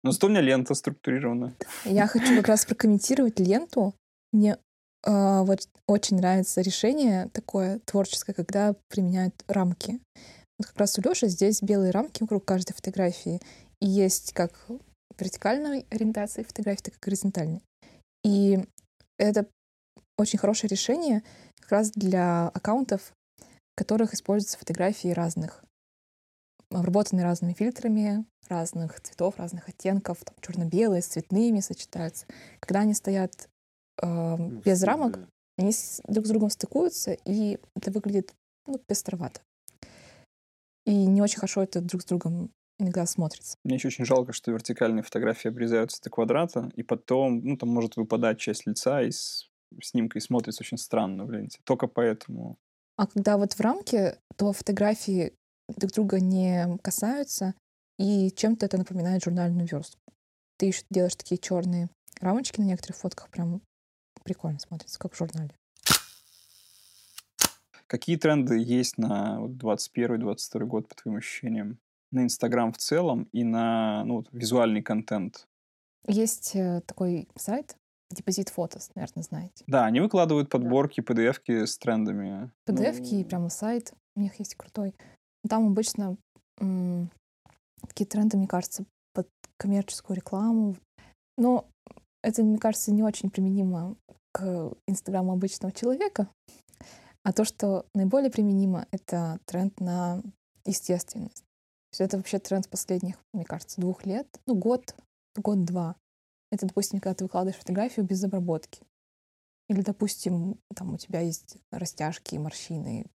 Но зато у меня лента структурирована. Я хочу как раз прокомментировать ленту. Мне э, вот очень нравится решение такое творческое, когда применяют рамки. Вот как раз у Лёши здесь белые рамки вокруг каждой фотографии. И есть как вертикальной ориентации фотографии, так и горизонтальной. И это очень хорошее решение как раз для аккаунтов, в которых используются фотографии разных, обработанные разными фильтрами, разных цветов, разных оттенков, там, черно-белые, с цветными сочетаются. Когда они стоят э, без рамок, они друг с другом стыкуются, и это выглядит ну, пестровато. И не очень хорошо это друг с другом иногда смотрится. Мне еще очень жалко, что вертикальные фотографии обрезаются до квадрата, и потом, ну, там может выпадать часть лица из снимка и смотрится очень странно в ленте. Только поэтому. А когда вот в рамке, то фотографии друг друга не касаются, и чем-то это напоминает журнальную верстку. Ты еще делаешь такие черные рамочки на некоторых фотках, прям прикольно смотрится, как в журнале. Какие тренды есть на двадцать первый двадцать второй год, по твоим ощущениям? На Инстаграм в целом и на ну, визуальный контент. Есть такой сайт Deposit Photos, наверное, знаете. Да, они выкладывают подборки, да. пи ди эф-ки с трендами. пи ди эф-ки ну... и прямо сайт у них есть крутой. Там обычно м- такие тренды, мне кажется, под коммерческую рекламу. Но это, мне кажется, не очень применимо к Инстаграму обычного человека. А то, что наиболее применимо, это тренд на естественность. Это вообще тренд последних, мне кажется, двух лет. Ну, год, год-два. Это, допустим, когда ты выкладываешь фотографию без обработки. Или, допустим, там у тебя есть растяжки, морщины,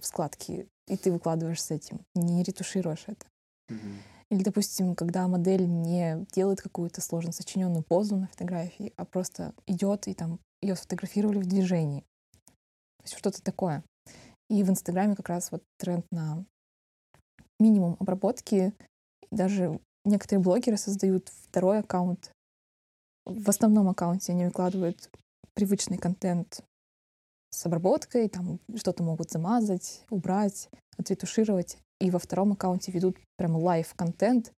складки, и ты выкладываешь с этим, не ретушируешь это. Mm-hmm. Или, допустим, когда модель не делает какую-то сложно сочиненную позу на фотографии, а просто идет, и там ее сфотографировали в движении. То есть что-то такое. И в Инстаграме как раз вот тренд на минимум обработки. Даже некоторые блогеры создают второй аккаунт. В основном аккаунте они выкладывают привычный контент с обработкой, там что-то могут замазать, убрать, отретушировать. И во втором аккаунте ведут прям лайв-контент,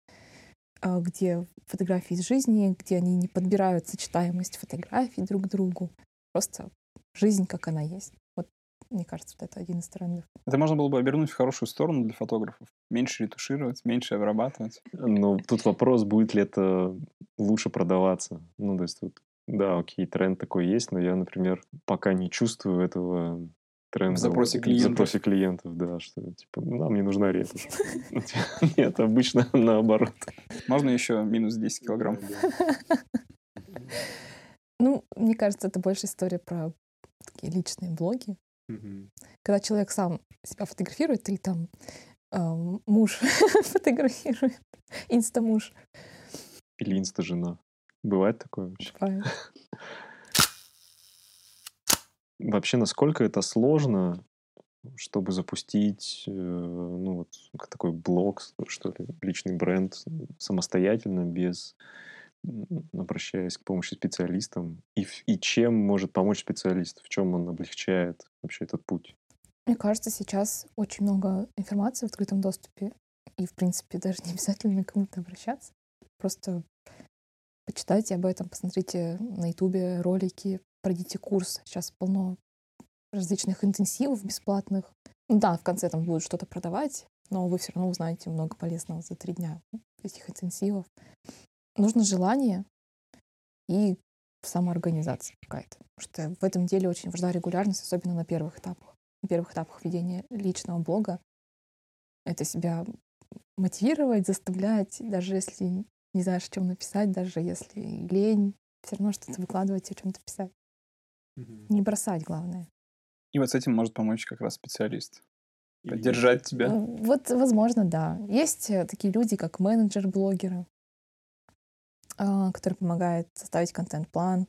где фотографии из жизни, где они не подбирают сочетаемость фотографий друг к другу. Просто жизнь, как она есть. Вот, мне кажется, вот это один из трендов. Это можно было бы обернуть в хорошую сторону для фотографов. Меньше ретушировать, меньше обрабатывать. Но тут вопрос, будет ли это лучше продаваться. Ну, то есть тут, да, окей, тренд такой есть, но я, например, пока не чувствую этого... Тренд в запросе клиентов. В запросе клиентов, да, что типа, нам не нужна ретушь. Нет, обычно наоборот. Можно еще минус десять килограмм? Ну, мне кажется, это больше история про такие личные блоги. Когда человек сам себя фотографирует, или там муж фотографирует, инста-муж. Или инста-жена. Бывает такое вообще? Бывает. Вообще, насколько это сложно, чтобы запустить ну, вот, такой блог, что ли, личный бренд самостоятельно, без обращаясь к помощи специалистам? И, и чем может помочь специалист? В чем он облегчает вообще этот путь? Мне кажется, сейчас очень много информации в открытом доступе. И, в принципе, даже не обязательно к кому-то обращаться. Просто почитайте об этом, посмотрите на Ютубе ролики, пройдите курс. Сейчас полно различных интенсивов бесплатных. Ну да, в конце там будут что-то продавать, но вы все равно узнаете много полезного за три дня этих интенсивов. Нужно желание и самоорганизация какая-то. Потому что в этом деле очень важна регулярность, особенно на первых этапах. На первых этапах ведения личного блога. Это себя мотивировать, заставлять, даже если не знаешь, о чем написать, даже если лень, все равно что-то выкладывать и о чем-то писать. Не бросать, главное. И вот с этим может помочь как раз специалист. Поддержать тебя. Вот, возможно, да. Есть такие люди, как менеджер блогера, который помогает составить контент-план,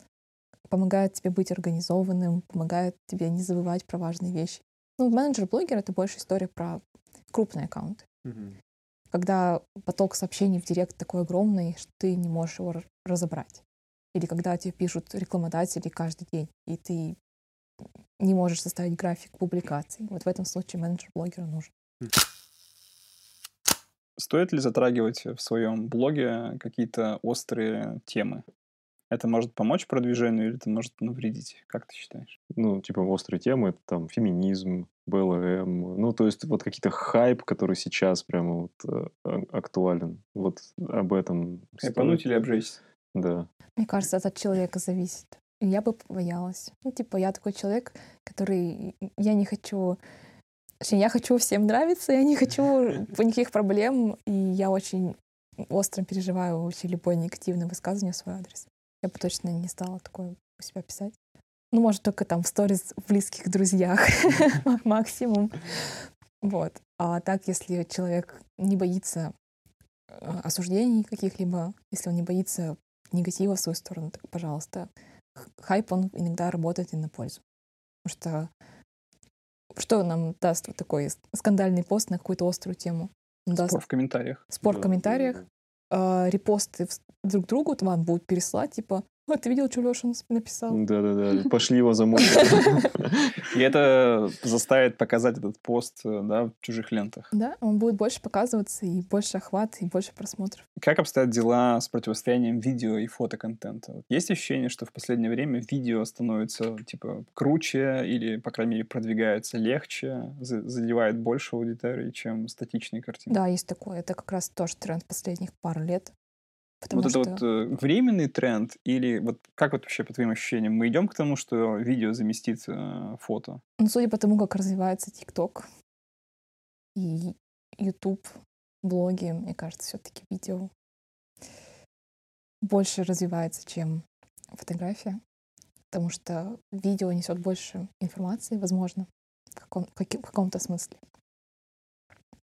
помогает тебе быть организованным, помогает тебе не забывать про важные вещи. Ну, менеджер блогера — это больше история про крупные аккаунты. Угу. Когда поток сообщений в директ такой огромный, что ты не можешь его разобрать. Или когда тебе пишут рекламодатели каждый день, и ты не можешь составить график публикаций. Вот в этом случае менеджер блогера нужен. Стоит ли затрагивать в своем блоге какие-то острые темы? Это может помочь продвижению или это может навредить? Как ты считаешь? Ну, типа острые темы — это там феминизм, БЛМ. Ну, то есть вот какие-то хайп, который сейчас прямо вот актуален. Вот об этом... Хайпануть или обжечься? Да. Мне кажется, это от человека зависит. Я бы побоялась. Ну, типа, я такой человек, который... Я не хочу... Точнее, я хочу всем нравиться, я не хочу никаких проблем, и я очень остро переживаю вообще любое негативное высказывание в свой адрес. Я бы точно не стала такое у себя писать. Ну, может, только там в сторис в близких друзьях максимум. Вот. А так, если человек не боится осуждений каких-либо, если он не боится негатива в свою сторону, так, пожалуйста. Хайп, он иногда работает и на пользу. Потому что что нам даст вот такой скандальный пост на какую-то острую тему? Он даст... Спор в комментариях. Спор да, в комментариях. Да. Э, репосты друг другу вам будут переслать, типа, а ты видел, что Леша написал? Да-да-да, пошли его замочить. И это заставит показать этот пост в чужих лентах. Да, он будет больше показываться, и больше охват, и больше просмотров. Как обстоят дела с противостоянием видео и фотоконтента? Есть ощущение, что в последнее время видео становится типа круче или, по крайней мере, продвигается легче, задевает больше аудитории, чем статичные картины? Да, есть такое. Это как раз тоже тренд последних пару лет. Потому вот что... это вот э, временный тренд или вот как вот вообще по твоим ощущениям мы идем к тому, что видео заместит э, фото? Ну, судя по тому, как развивается TikTok и YouTube, блоги, мне кажется, все-таки видео больше развивается, чем фотография, потому что видео несет больше информации, возможно, в, каком, в, каким, в каком-то смысле.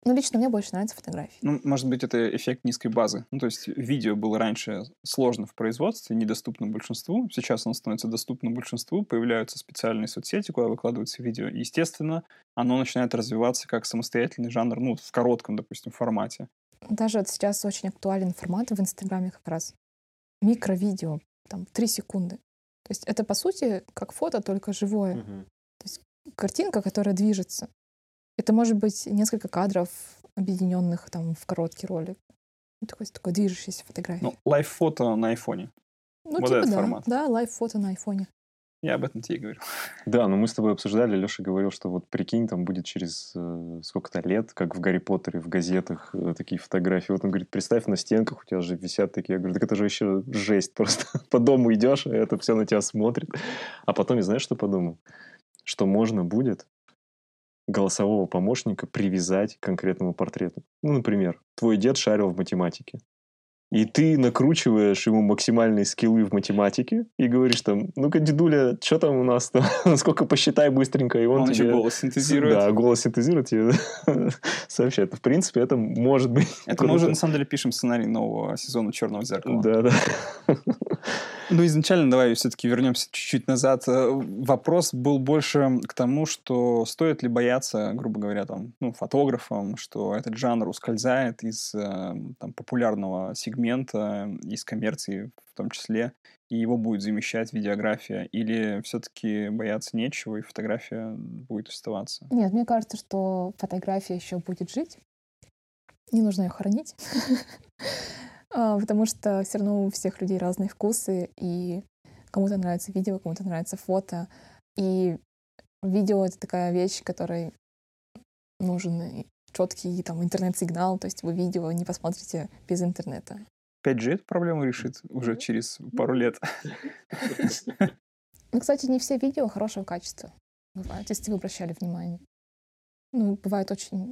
Ну, лично мне больше нравятся фотографии. Ну, может быть, это эффект низкой базы. Ну, то есть видео было раньше сложно в производстве, недоступно большинству. Сейчас оно становится доступно большинству. Появляются специальные соцсети, куда выкладываются видео. И, естественно, оно начинает развиваться как самостоятельный жанр, ну, в коротком, допустим, формате. Даже вот сейчас очень актуален формат в Инстаграме как раз. Микровидео, там, три секунды. То есть это, по сути, как фото, только живое. Угу. То есть картинка, которая движется. Это может быть несколько кадров, объединенных там в короткий ролик. Такой, такой движущаяся фотография. Ну, лайв-фото на айфоне. Ну, вот типа этот да, формат. Да, лайв-фото на айфоне. Я об этом тебе и говорю. Да, но мы с тобой обсуждали, Леша говорил, что вот прикинь, там будет через э, сколько-то лет, как в Гарри Поттере, в газетах э, такие фотографии. Вот он говорит, представь, на стенках у тебя же висят такие. Я говорю, так это же еще жесть. Просто по дому идешь, а это все на тебя смотрит. А потом, и знаешь, что подумал? Что можно будет голосового помощника привязать к конкретному портрету. Ну, например, твой дед шарил в математике. И ты накручиваешь ему максимальные скиллы в математике и говоришь там, ну-ка, дедуля, что там у нас там? Сколько посчитай быстренько. И он, он тебе... голос синтезирует. Да, голос синтезирует и сообщает. В принципе, это может быть... Это круто. Мы уже, на самом деле, пишем сценарий нового сезона «Черного зеркала». Да, да. Ну, изначально, давай все-таки вернемся чуть-чуть назад. Вопрос был больше к тому, что стоит ли бояться, грубо говоря, там, ну, фотографам, что этот жанр ускользает из там, популярного сегмента, из коммерции в том числе, и его будет замещать видеография? Или все-таки бояться нечего, и фотография будет оставаться? Нет, мне кажется, что фотография еще будет жить. Не нужно ее хоронить. Потому что все равно у всех людей разные вкусы, и кому-то нравится видео, кому-то нравится фото. И видео — это такая вещь, которой нужен четкий там интернет-сигнал, то есть вы видео не посмотрите без интернета. пять джи эту проблему решит уже через пару лет. Ну, кстати, не все видео хорошего качества бывают, если вы обращали внимание. Ну, бывает очень...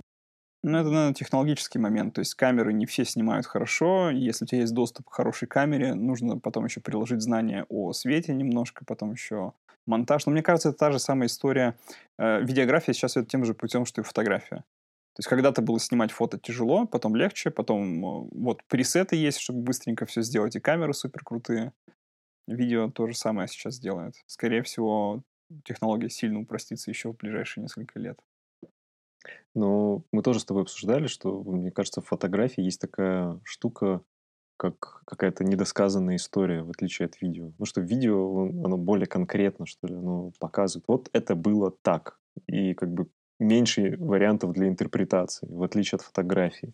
Ну, это, наверное, технологический момент, то есть камеры не все снимают хорошо, если у тебя есть доступ к хорошей камере, нужно потом еще приложить знания о свете немножко, потом еще монтаж. Но мне кажется, это та же самая история. Видеография сейчас идет тем же путем, что и фотография. То есть когда-то было снимать фото тяжело, потом легче, потом вот пресеты есть, чтобы быстренько все сделать, и камеры суперкрутые. Видео то же самое сейчас делает. Скорее всего, технология сильно упростится еще в ближайшие несколько лет. Но мы тоже с тобой обсуждали, что, мне кажется, в фотографии есть такая штука, как какая-то недосказанная история, в отличие от видео. Ну что видео, оно более конкретно, что ли, оно показывает. Вот это было так. И как бы меньше вариантов для интерпретации, в отличие от фотографии.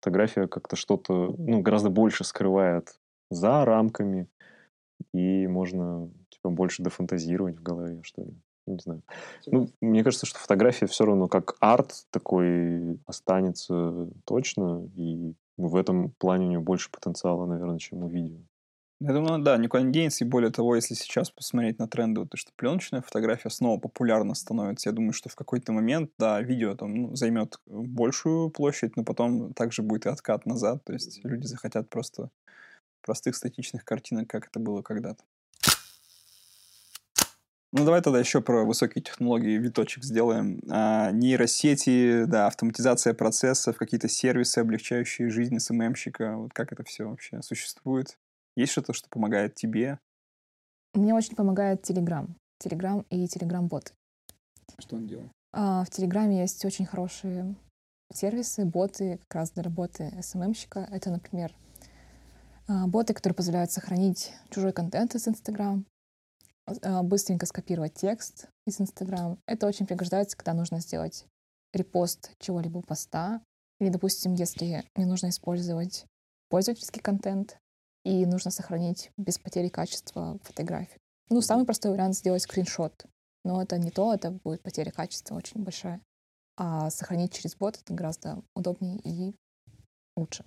Фотография как-то что-то, ну, гораздо больше скрывает за рамками, и можно, типа, больше дофантазировать в голове, что ли. Не знаю. Ну, мне кажется, что фотография все равно как арт такой останется точно, и в этом плане у нее больше потенциала, наверное, чем у видео. Я думаю, да, никуда не денется, и более того, если сейчас посмотреть на тренды, то что пленочная фотография снова популярна становится. Я думаю, что в какой-то момент, да, видео там, ну, займет большую площадь, но потом также будет и откат назад, то есть люди захотят просто простых статичных картинок, как это было когда-то. Ну, давай тогда еще про высокие технологии виточек сделаем. А, нейросети, да, автоматизация процессов, какие-то сервисы, облегчающие жизнь эс эм эм-щика. Вот как это все вообще существует? Есть что-то, что помогает тебе? Мне очень помогает Telegram. Telegram и Telegram-бот. Что он делает? А, в Telegram есть очень хорошие сервисы, боты как раз для работы эс эм эм-щика. Это, например, боты, которые позволяют сохранить чужой контент из Instagram, быстренько скопировать текст из Instagram. Это очень пригождается, когда нужно сделать репост чего-либо поста. Или, допустим, если мне нужно использовать пользовательский контент, и нужно сохранить без потери качества фотографии. Ну, самый простой вариант — сделать скриншот. Но это не то, это будет потеря качества очень большая. А сохранить через бот — это гораздо удобнее и лучше.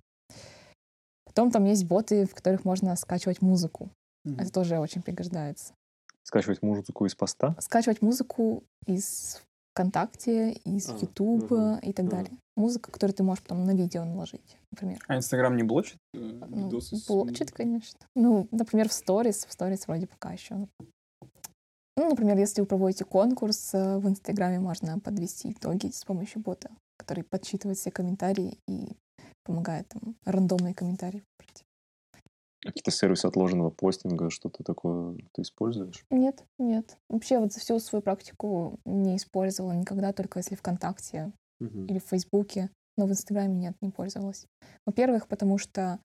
Потом там есть боты, в которых можно скачивать музыку. Mm-hmm. Это тоже очень пригождается. Скачивать музыку из поста? Скачивать музыку из ВКонтакте, из а, Ютуба угу, и так угу. далее. Музыка, которую ты можешь потом на видео наложить, например. А Инстаграм не блочит? Ну, видосы с... Блочит, конечно. Ну, например, в сторис. В сторис вроде пока еще. Ну, например, если вы проводите конкурс, в Инстаграме можно подвести итоги с помощью бота, который подсчитывает все комментарии и помогает там рандомные комментарии выбрать. Какие-то сервисы отложенного постинга, что-то такое ты используешь? Нет, нет. Вообще вот за всю свою практику не использовала никогда, только если ВКонтакте угу. или в Фейсбуке, но в Инстаграме нет, не пользовалась. Во-первых, потому что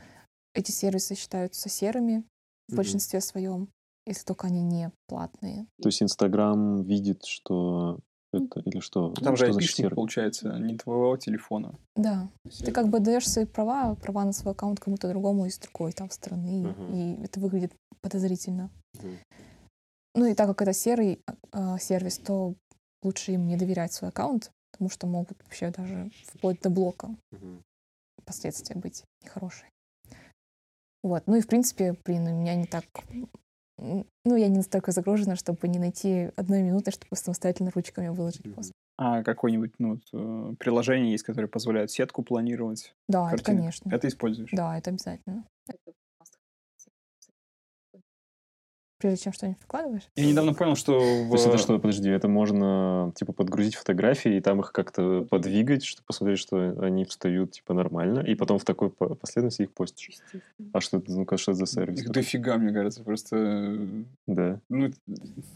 эти сервисы считаются серыми в угу. большинстве своем, если только они не платные. То есть Инстаграм видит, что это, или что? Там что же ай пи-шник, получается, не твоего телефона. Да. Все. Ты как бы даешь свои права, права на свой аккаунт кому-то другому из другой там страны, угу. и это выглядит подозрительно. Угу. Ну и так как это серый э, сервис, то лучше им не доверять свой аккаунт, потому что могут вообще даже вплоть до блока угу. последствия быть нехорошие. Вот. Ну и в принципе, блин, у меня не так... Ну, я не настолько загружена, чтобы не найти одной минуты, чтобы самостоятельно ручками выложить пост. А какое-нибудь ну, приложение есть, которое позволяет сетку планировать? Да, это, конечно. Это используешь? Да, это обязательно. Это... Прежде чем что-нибудь выкладываешь? Я недавно понял, что... В... То есть это что, подожди, это можно типа подгрузить фотографии и там их как-то подвигать, чтобы посмотреть, что они встают типа нормально, и потом в такой последовательности их постишь. А что это, ну, что это за сервис? Их дофига, мне кажется, просто... Да. Ну...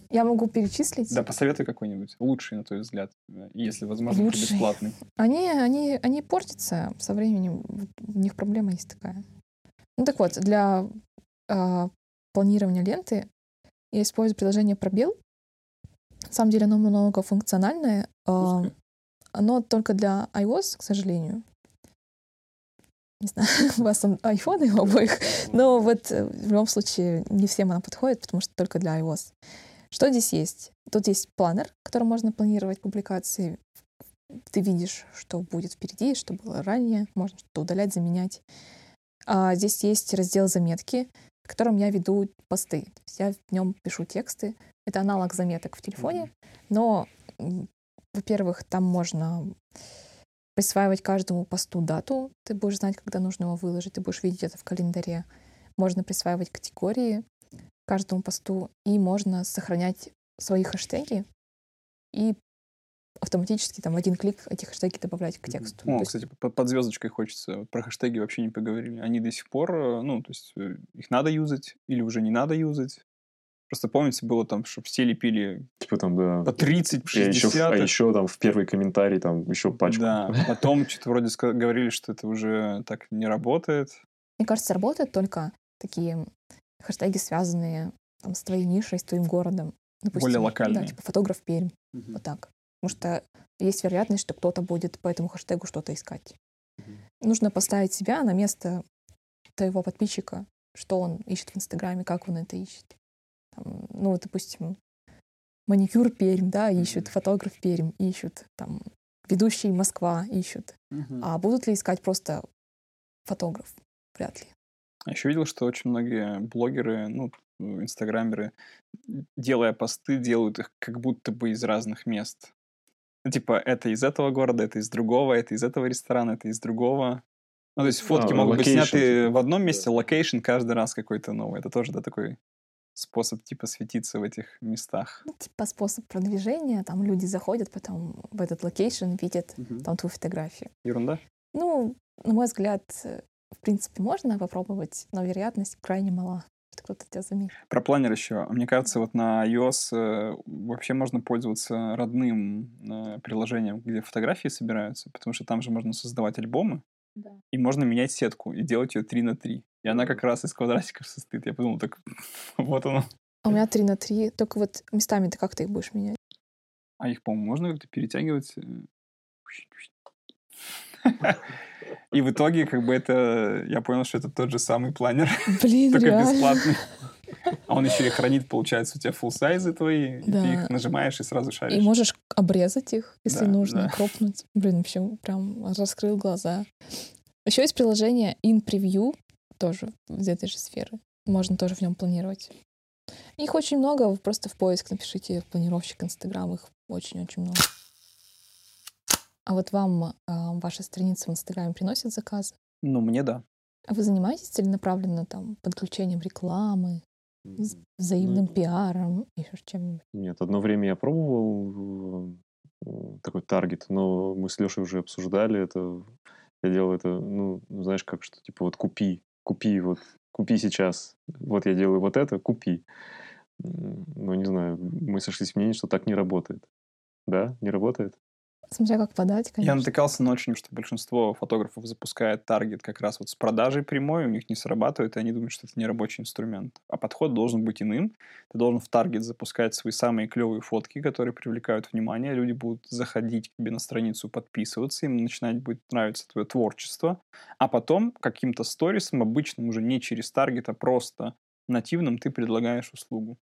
Я могу перечислить. Да, посоветуй какой-нибудь лучший, на твой взгляд, если, возможно, бесплатный. Они, они, они портятся со временем, у них проблема есть такая. Ну так вот, для э, планирования ленты я использую приложение «Пробел». На самом деле оно многофункциональное. Э, оно только для iOS, к сожалению. Не знаю, у вас там айфоны у обоих. Но вот в любом случае не всем оно подходит, потому что только для iOS. Что здесь есть? Тут есть планер, которым можно планировать публикации. Ты видишь, что будет впереди, что было ранее. Можно что-то удалять, заменять. А здесь есть раздел «Заметки», в котором я веду посты. То есть я в нем пишу тексты. Это аналог заметок в телефоне. Но, во-первых, там можно присваивать каждому посту дату. Ты будешь знать, когда нужно его выложить. Ты будешь видеть это в календаре. Можно присваивать категории каждому посту. И можно сохранять свои хэштеги. И автоматически там в один клик эти хэштеги добавлять к тексту. О, то кстати, есть... под, под звездочкой хочется. Про хэштеги вообще не поговорили. Они до сих пор, ну, то есть их надо юзать или уже не надо юзать. Просто помните, было там, что все лепили типа, там, да. по тридцать шестьдесят. А, а еще там в первый комментарий там еще пачку. Да, потом что-то вроде говорили, что это уже так не работает. Мне кажется, работают только такие хэштеги, связанные там, с твоей нишей, с твоим городом. Допустим, более локальные. Да, типа фотограф Пермь. Угу. Вот так. Потому что есть вероятность, что кто-то будет по этому хэштегу что-то искать. Mm-hmm. Нужно поставить себя на место твоего подписчика, что он ищет в Инстаграме, как он это ищет. Там, ну, допустим, маникюр Пермь, да, ищут, mm-hmm. фотограф Пермь ищут, там, ведущий Москва ищут. Mm-hmm. А будут ли искать просто фотограф? Вряд ли. А еще видел, что очень многие блогеры, ну, инстаграмеры, делая посты, делают их как будто бы из разных мест. Типа, это из этого города, это из другого, это из этого ресторана, это из другого. Ну, то есть фотки а, могут локейшн. Быть сняты в одном месте, локейшн каждый раз какой-то новый. Это тоже, да, такой способ, типа, светиться в этих местах. Ну, типа, способ продвижения. Там люди заходят потом в этот локейшн, видят угу. там твою фотографию. Ерунда? Ну, на мой взгляд, в принципе, можно попробовать, но вероятность крайне мала. Кто-то тебя заметил. Про планер еще. Мне кажется, вот на iOS вообще можно пользоваться родным приложением, где фотографии собираются, потому что там же можно создавать альбомы, да. и можно менять сетку и делать ее три на три. И она как раз из квадратиков состоит. Я подумал, так вот она. А у меня три на три. Только вот местами ты как-то их будешь менять? А их, по-моему, можно как-то перетягивать. И в итоге, как бы это... Я понял, что это тот же самый планер. Блин, только реально. Бесплатный. А он еще и хранит, получается, у тебя фулл-сайзы твои. Да. И ты их нажимаешь и сразу шаришь. И можешь обрезать их, если да, нужно, да. кропнуть. Блин, вообще прям раскрыл глаза. Еще есть приложение InPreview, тоже из этой же сферы. Можно тоже в нем планировать. Их очень много. Вы просто в поиск напишите планировщик Инстаграм. Их очень-очень много. А вот вам э, ваши страницы в Инстаграме приносят заказы? Ну, мне да. А вы занимаетесь целенаправленно там подключением рекламы, mm-hmm. взаимным mm-hmm. пиаром, еще чем-нибудь? Нет, одно время я пробовал такой таргет, но мы с Лешей уже обсуждали это. Я делал это, ну, знаешь, как что, типа вот купи, купи, вот, купи сейчас. Вот я делаю вот это, купи. Но не знаю, мы сошлись в мнении, что так не работает. Да, не работает? Смотря как подать, конечно. Я натыкался на очень, что большинство фотографов запускает таргет как раз вот с продажей прямой, у них не срабатывает, и они думают, что это не рабочий инструмент. А подход должен быть иным. Ты должен в таргет запускать свои самые клевые фотки, которые привлекают внимание. Люди будут заходить к тебе на страницу, подписываться, им начинать будет нравиться твое творчество. А потом каким-то сторисом, обычным уже не через таргет, а просто нативным, ты предлагаешь услугу.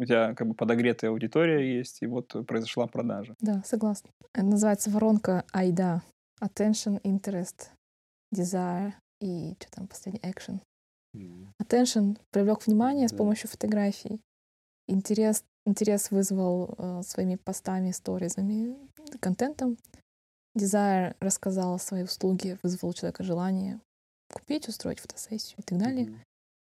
У тебя как бы подогретая аудитория есть, и вот произошла продажа. Да, согласна. Это называется воронка ай ди эй. Attention, Interest, Desire и что там последний? Action. Mm. Attention привлек внимание yeah. с помощью фотографий. Интерес, интерес вызвал э, своими постами, сторизами, контентом. Desire рассказал свои услуги, вызвал у человека желание купить, устроить фотосессию и так далее. Mm.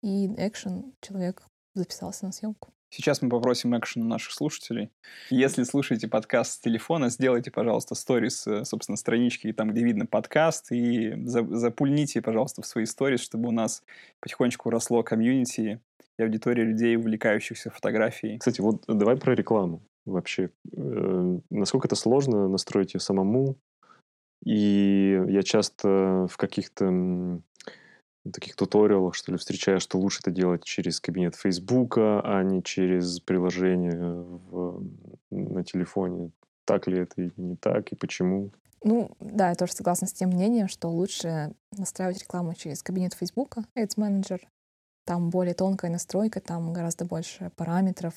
И Action, человек записался на съемку. Сейчас мы попросим экшен у наших слушателей. Если слушаете подкаст с телефона, сделайте, пожалуйста, сторис, собственно, странички, там, где видно подкаст, и запульните, пожалуйста, в свои сторис, чтобы у нас потихонечку росло комьюнити и аудитория людей, увлекающихся фотографией. Кстати, вот давай про рекламу вообще. Насколько это сложно настроить ее самому? И я часто в каких-то... таких туториалах, что ли, встречаю, что лучше это делать через кабинет Фейсбука, а не через приложение в, на телефоне. Так ли это и не так, и почему? Ну, да, я тоже согласна с тем мнением, что лучше настраивать рекламу через кабинет Фейсбука, Ads Manager. Там более тонкая настройка, там гораздо больше параметров.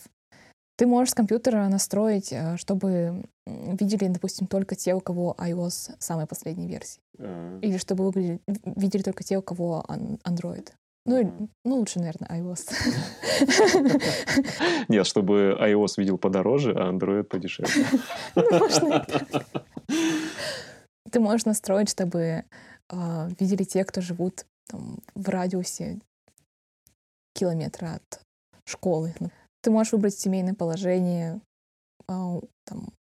Ты можешь с компьютера настроить, чтобы видели, допустим, только те, у кого iOS самой последней версии. Uh-huh. Или чтобы выглядели, видели только те, у кого Android. Ну, uh-huh. ну лучше, наверное, iOS. Нет, чтобы iOS видел подороже, а Android подешевле. Ну, можно и так. Ты можешь настроить, чтобы видели те, кто живут в радиусе километра от школы. Ты можешь выбрать семейное положение, там,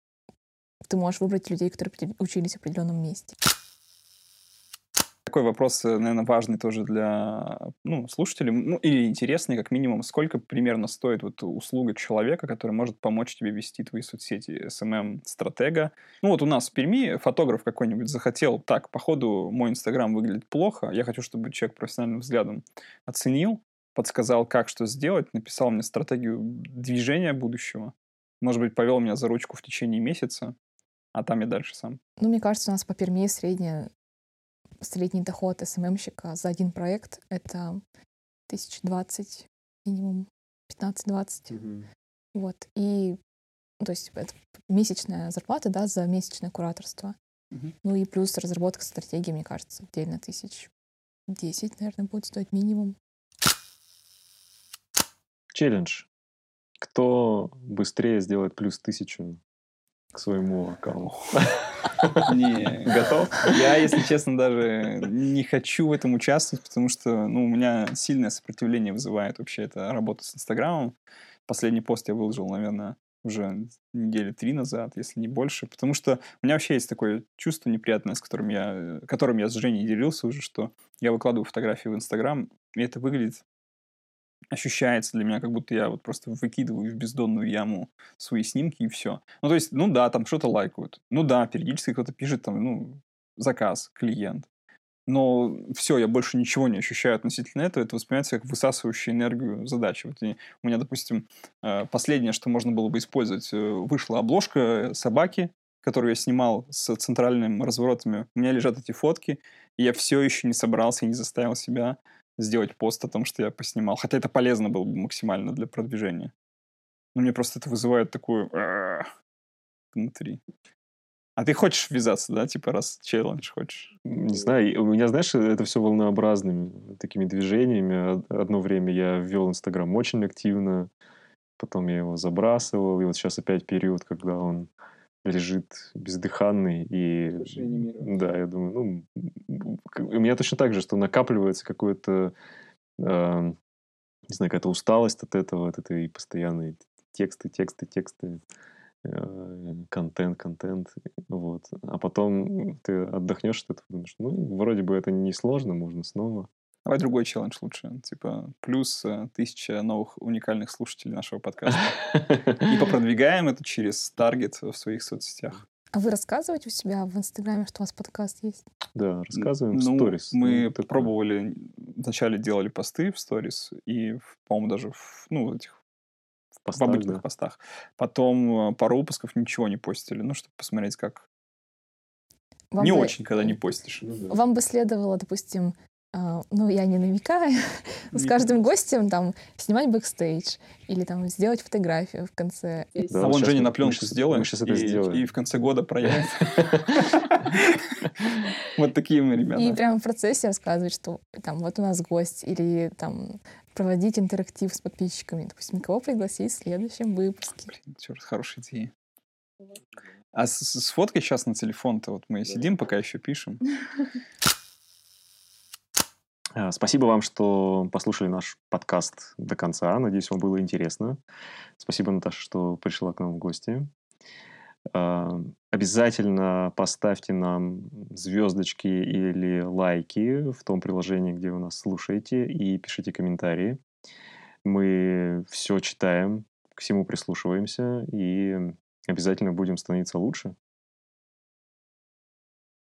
ты можешь выбрать людей, которые учились в определенном месте. Такой вопрос, наверное, важный тоже для ну, слушателей, ну или интересный, как минимум, сколько примерно стоит вот услуга человека, который может помочь тебе вести твои соцсети, эс эм эм-стратега. Ну вот у нас в Перми фотограф какой-нибудь захотел, так, походу, мой Инстаграм выглядит плохо, я хочу, чтобы человек профессиональным взглядом оценил, подсказал, как что сделать, написал мне стратегию движения будущего. Может быть, повел меня за ручку в течение месяца, а там я дальше сам. Ну, мне кажется, у нас по Перми средний, средний доход эс эм эм-щика за один проект — это тысяч двадцать, минимум пятнадцать-двадцать. Mm-hmm. Вот. И, то есть, это месячная зарплата, да, за месячное кураторство. Mm-hmm. Ну и плюс разработка стратегии, мне кажется, отдельно тысяч десять, наверное, будет стоить минимум. Челлендж. Кто быстрее сделает плюс тысячу к своему аккаунту? Не, готов? Я, если честно, даже не хочу в этом участвовать, потому что ну, у меня сильное сопротивление вызывает вообще эта работа с Инстаграмом. Последний пост я выложил, наверное, уже недели три назад, если не больше. Потому что у меня вообще есть такое чувство неприятное, с которым я, которым я с Женей делился уже, что я выкладываю фотографии в Инстаграм, и это выглядит ощущается для меня, как будто я вот просто выкидываю в бездонную яму свои снимки и все. Ну, то есть, ну да, там что-то лайкают. Ну да, периодически кто-то пишет там, ну, заказ, клиент. Но все, я больше ничего не ощущаю относительно этого. Это воспринимается как высасывающая энергию задачи. Вот у меня, допустим, последнее, что можно было бы использовать, вышла обложка собаки, которую я снимал с центральными разворотами. У меня лежат эти фотки, и я все еще не собрался и не заставил себя сделать пост о том, что я поснимал. Хотя это полезно было бы максимально для продвижения. Но мне просто это вызывает такую... внутри. А ты хочешь ввязаться, да? Типа раз челлендж хочешь? Не знаю. У меня, знаешь, это все волнообразными такими движениями. Одно время я ввел Инстаграм очень активно. Потом я его забрасывал. И вот сейчас опять период, когда он лежит бездыханный. И да, я думаю, ну, у меня точно так же, что накапливается какое-то, э, не знаю, какая-то усталость от этого, от этой постоянной тексты, тексты, тексты, э, контент, контент, вот. А потом ты отдохнешь, ты думаешь, ну, вроде бы это не сложно, можно снова. Давай другой челлендж лучше. Типа плюс тысяча новых уникальных слушателей нашего подкаста. И попродвигаем это через таргет в своих соцсетях. А вы рассказываете у себя в Инстаграме, что у вас подкаст есть? Да, рассказываем в ну, сторис. Мы ну, пробовали, вначале делали посты в сторис и, по-моему, даже в, ну, этих, в, постах, в обычных да. постах. Потом пару выпусков ничего не постили, ну, чтобы посмотреть, как... Вам не бы... очень, когда не постишь. Ну, да. Вам бы следовало, допустим... Uh, ну, я не намекаю, с каждым гостем там снимать бэкстейдж или там сделать фотографию в конце. Да, а вон Женя на пленку сделаем, сейчас это сделаем. И в конце года проявим. Вот такие мы ребята. И прямо в процессе рассказывать, что там вот у нас гость, или там проводить интерактив с подписчиками. Допустим, кого пригласить в следующем выпуске. Блин, черт, хорошая идея. А с фоткой сейчас на телефон-то вот мы сидим, пока еще пишем. Спасибо вам, что послушали наш подкаст до конца. Надеюсь, вам было интересно. Спасибо, Наташа, что пришла к нам в гости. Обязательно поставьте нам звездочки или лайки в том приложении, где вы нас слушаете, и пишите комментарии. Мы все читаем, к всему прислушиваемся и обязательно будем становиться лучше.